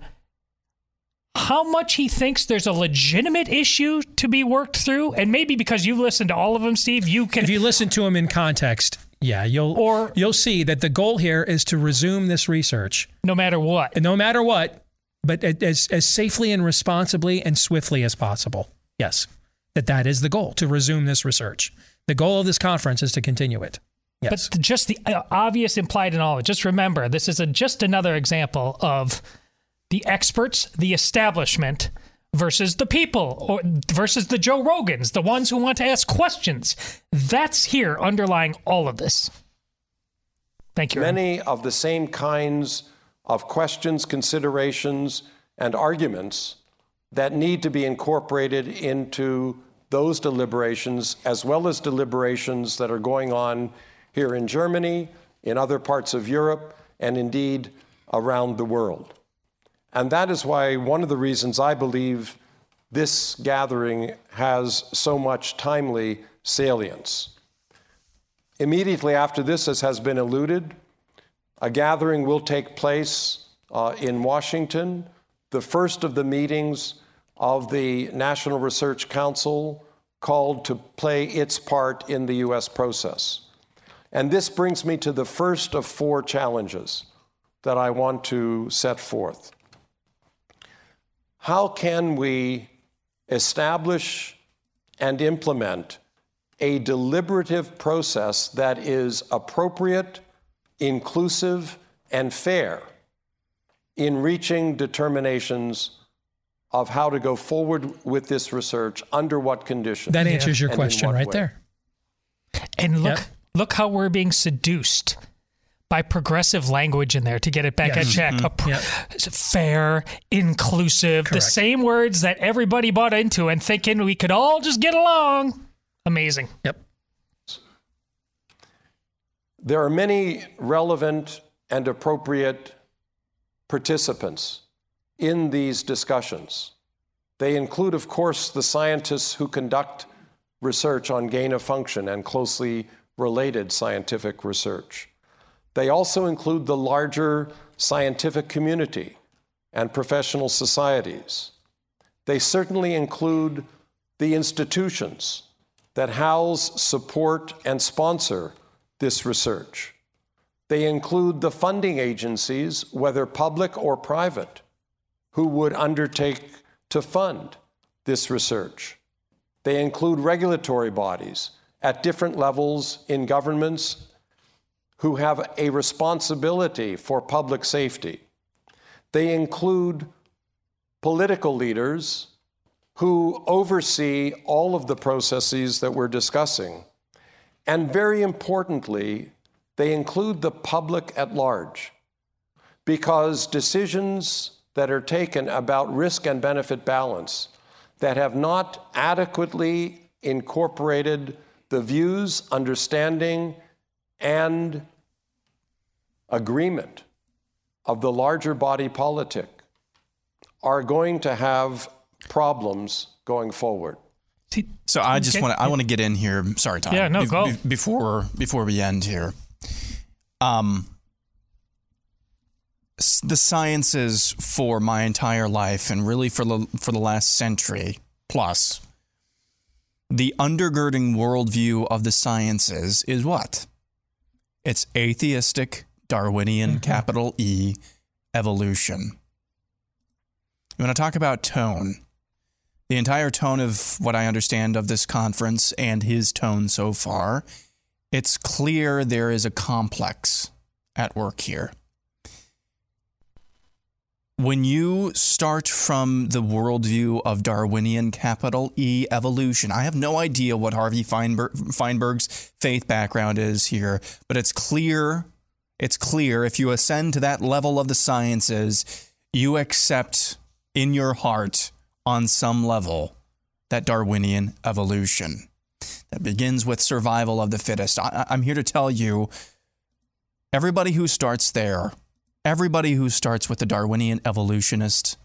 how much he thinks there's a legitimate issue to be worked through. And maybe because you've listened to all of them, Steve, you can... If you listen to them in context... Yeah, you'll see that the goal here is to resume this research. No matter what. And no matter what, but as safely and responsibly and swiftly as possible. Yes, that is the goal, to resume this research. The goal of this conference is to continue it. Yes. But just the obvious implied in all of it. Just remember, this is just another example of the experts, the establishment, versus the people, or versus the Joe Rogans, the ones who want to ask questions. That's here underlying all of this. Thank you. Many of the same kinds of questions, considerations, and arguments that need to be incorporated into those deliberations, as well as deliberations that are going on here in Germany, in other parts of Europe, and indeed around the world. And that is why one of the reasons I believe this gathering has so much timely salience. Immediately after this, as has been alluded, a gathering will take place in Washington, the first of the meetings of the National Research Council called to play its part in the U.S. process. And this brings me to the first of four challenges that I want to set forth. How can we establish and implement a deliberative process that is appropriate, inclusive, and fair in reaching determinations of how to go forward with this research, under what conditions. That answers your question right there. And look how we're being seduced by progressive language in there to get it back at check. Mm-hmm. Fair, inclusive, correct. The same words that everybody bought into and thinking we could all just get along. Amazing. Yep. There are many relevant and appropriate participants in these discussions. They include, of course, the scientists who conduct research on gain of function and closely related scientific research. They also include the larger scientific community and professional societies. They certainly include the institutions that house, support, and sponsor this research. They include the funding agencies, whether public or private, who would undertake to fund this research. They include regulatory bodies at different levels in governments who have a responsibility for public safety. They include political leaders who oversee all of the processes that we're discussing. And very importantly, they include the public at large, because decisions that are taken about risk and benefit balance that have not adequately incorporated the views, understanding, and agreement of the larger body politic are going to have problems going forward. So I just want to get in here. Sorry, Tom. Yeah, no, go. Before we end here. The sciences for my entire life, and really for the last century plus, the undergirding worldview of the sciences is what? It's atheistic, Darwinian, capital E, evolution. When I talk about tone, the entire tone of what I understand of this conference and his tone so far, it's clear there is a complex at work here. When you start from the worldview of Darwinian, capital E, evolution, I have no idea what Harvey Fineberg's faith background is here, but it's clear if you ascend to that level of the sciences, you accept in your heart on some level that Darwinian evolution that begins with survival of the fittest. I'm here to tell you, everybody who starts there, everybody who starts with the Darwinian evolutionist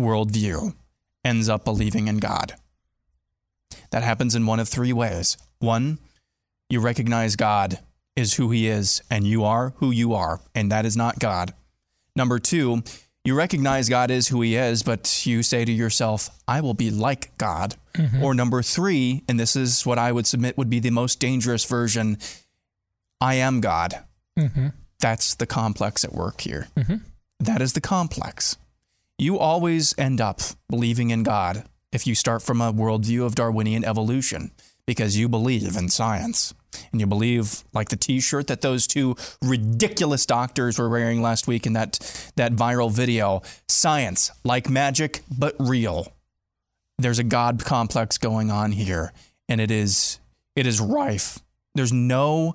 worldview ends up believing in God. That happens in one of three ways. One, you recognize God is who he is, and you are who you are, and that is not God. Number two, you recognize God is who he is, but you say to yourself, I will be like God. Mm-hmm. Or number three, and this is what I would submit would be the most dangerous version, I am God. Mm-hmm. That's the complex at work here. Mm-hmm. That is the complex. You always end up believing in God if you start from a worldview of Darwinian evolution, because you believe in science. And you believe, like the T-shirt that those two ridiculous doctors were wearing last week in that viral video, science, like magic, but real. There's a God complex going on here, and it is rife. There's no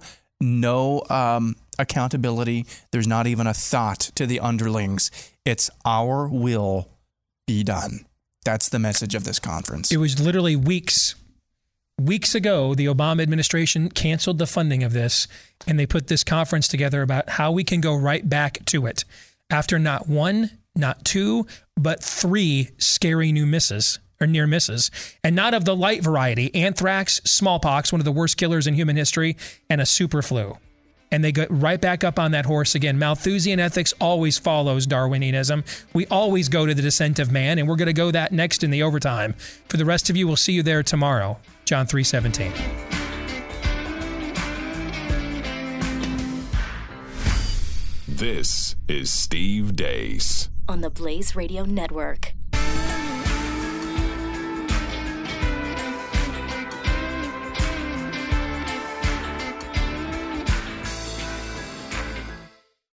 accountability. There's not even a thought to the underlings. It's our will be done. That's the message of this conference. It was literally weeks ago, the Obama administration canceled the funding of this, and they put this conference together about how we can go right back to it after not one, not two, but three scary new misses or near misses, and not of the light variety, anthrax, smallpox, one of the worst killers in human history, and a super flu. And they got right back up on that horse again. Malthusian ethics always follows Darwinianism. We always go to the descent of man, and we're going to go that next in the overtime. For the rest of you, we'll see you there tomorrow. John 3:17. This is Steve Deace on the Blaze Radio Network.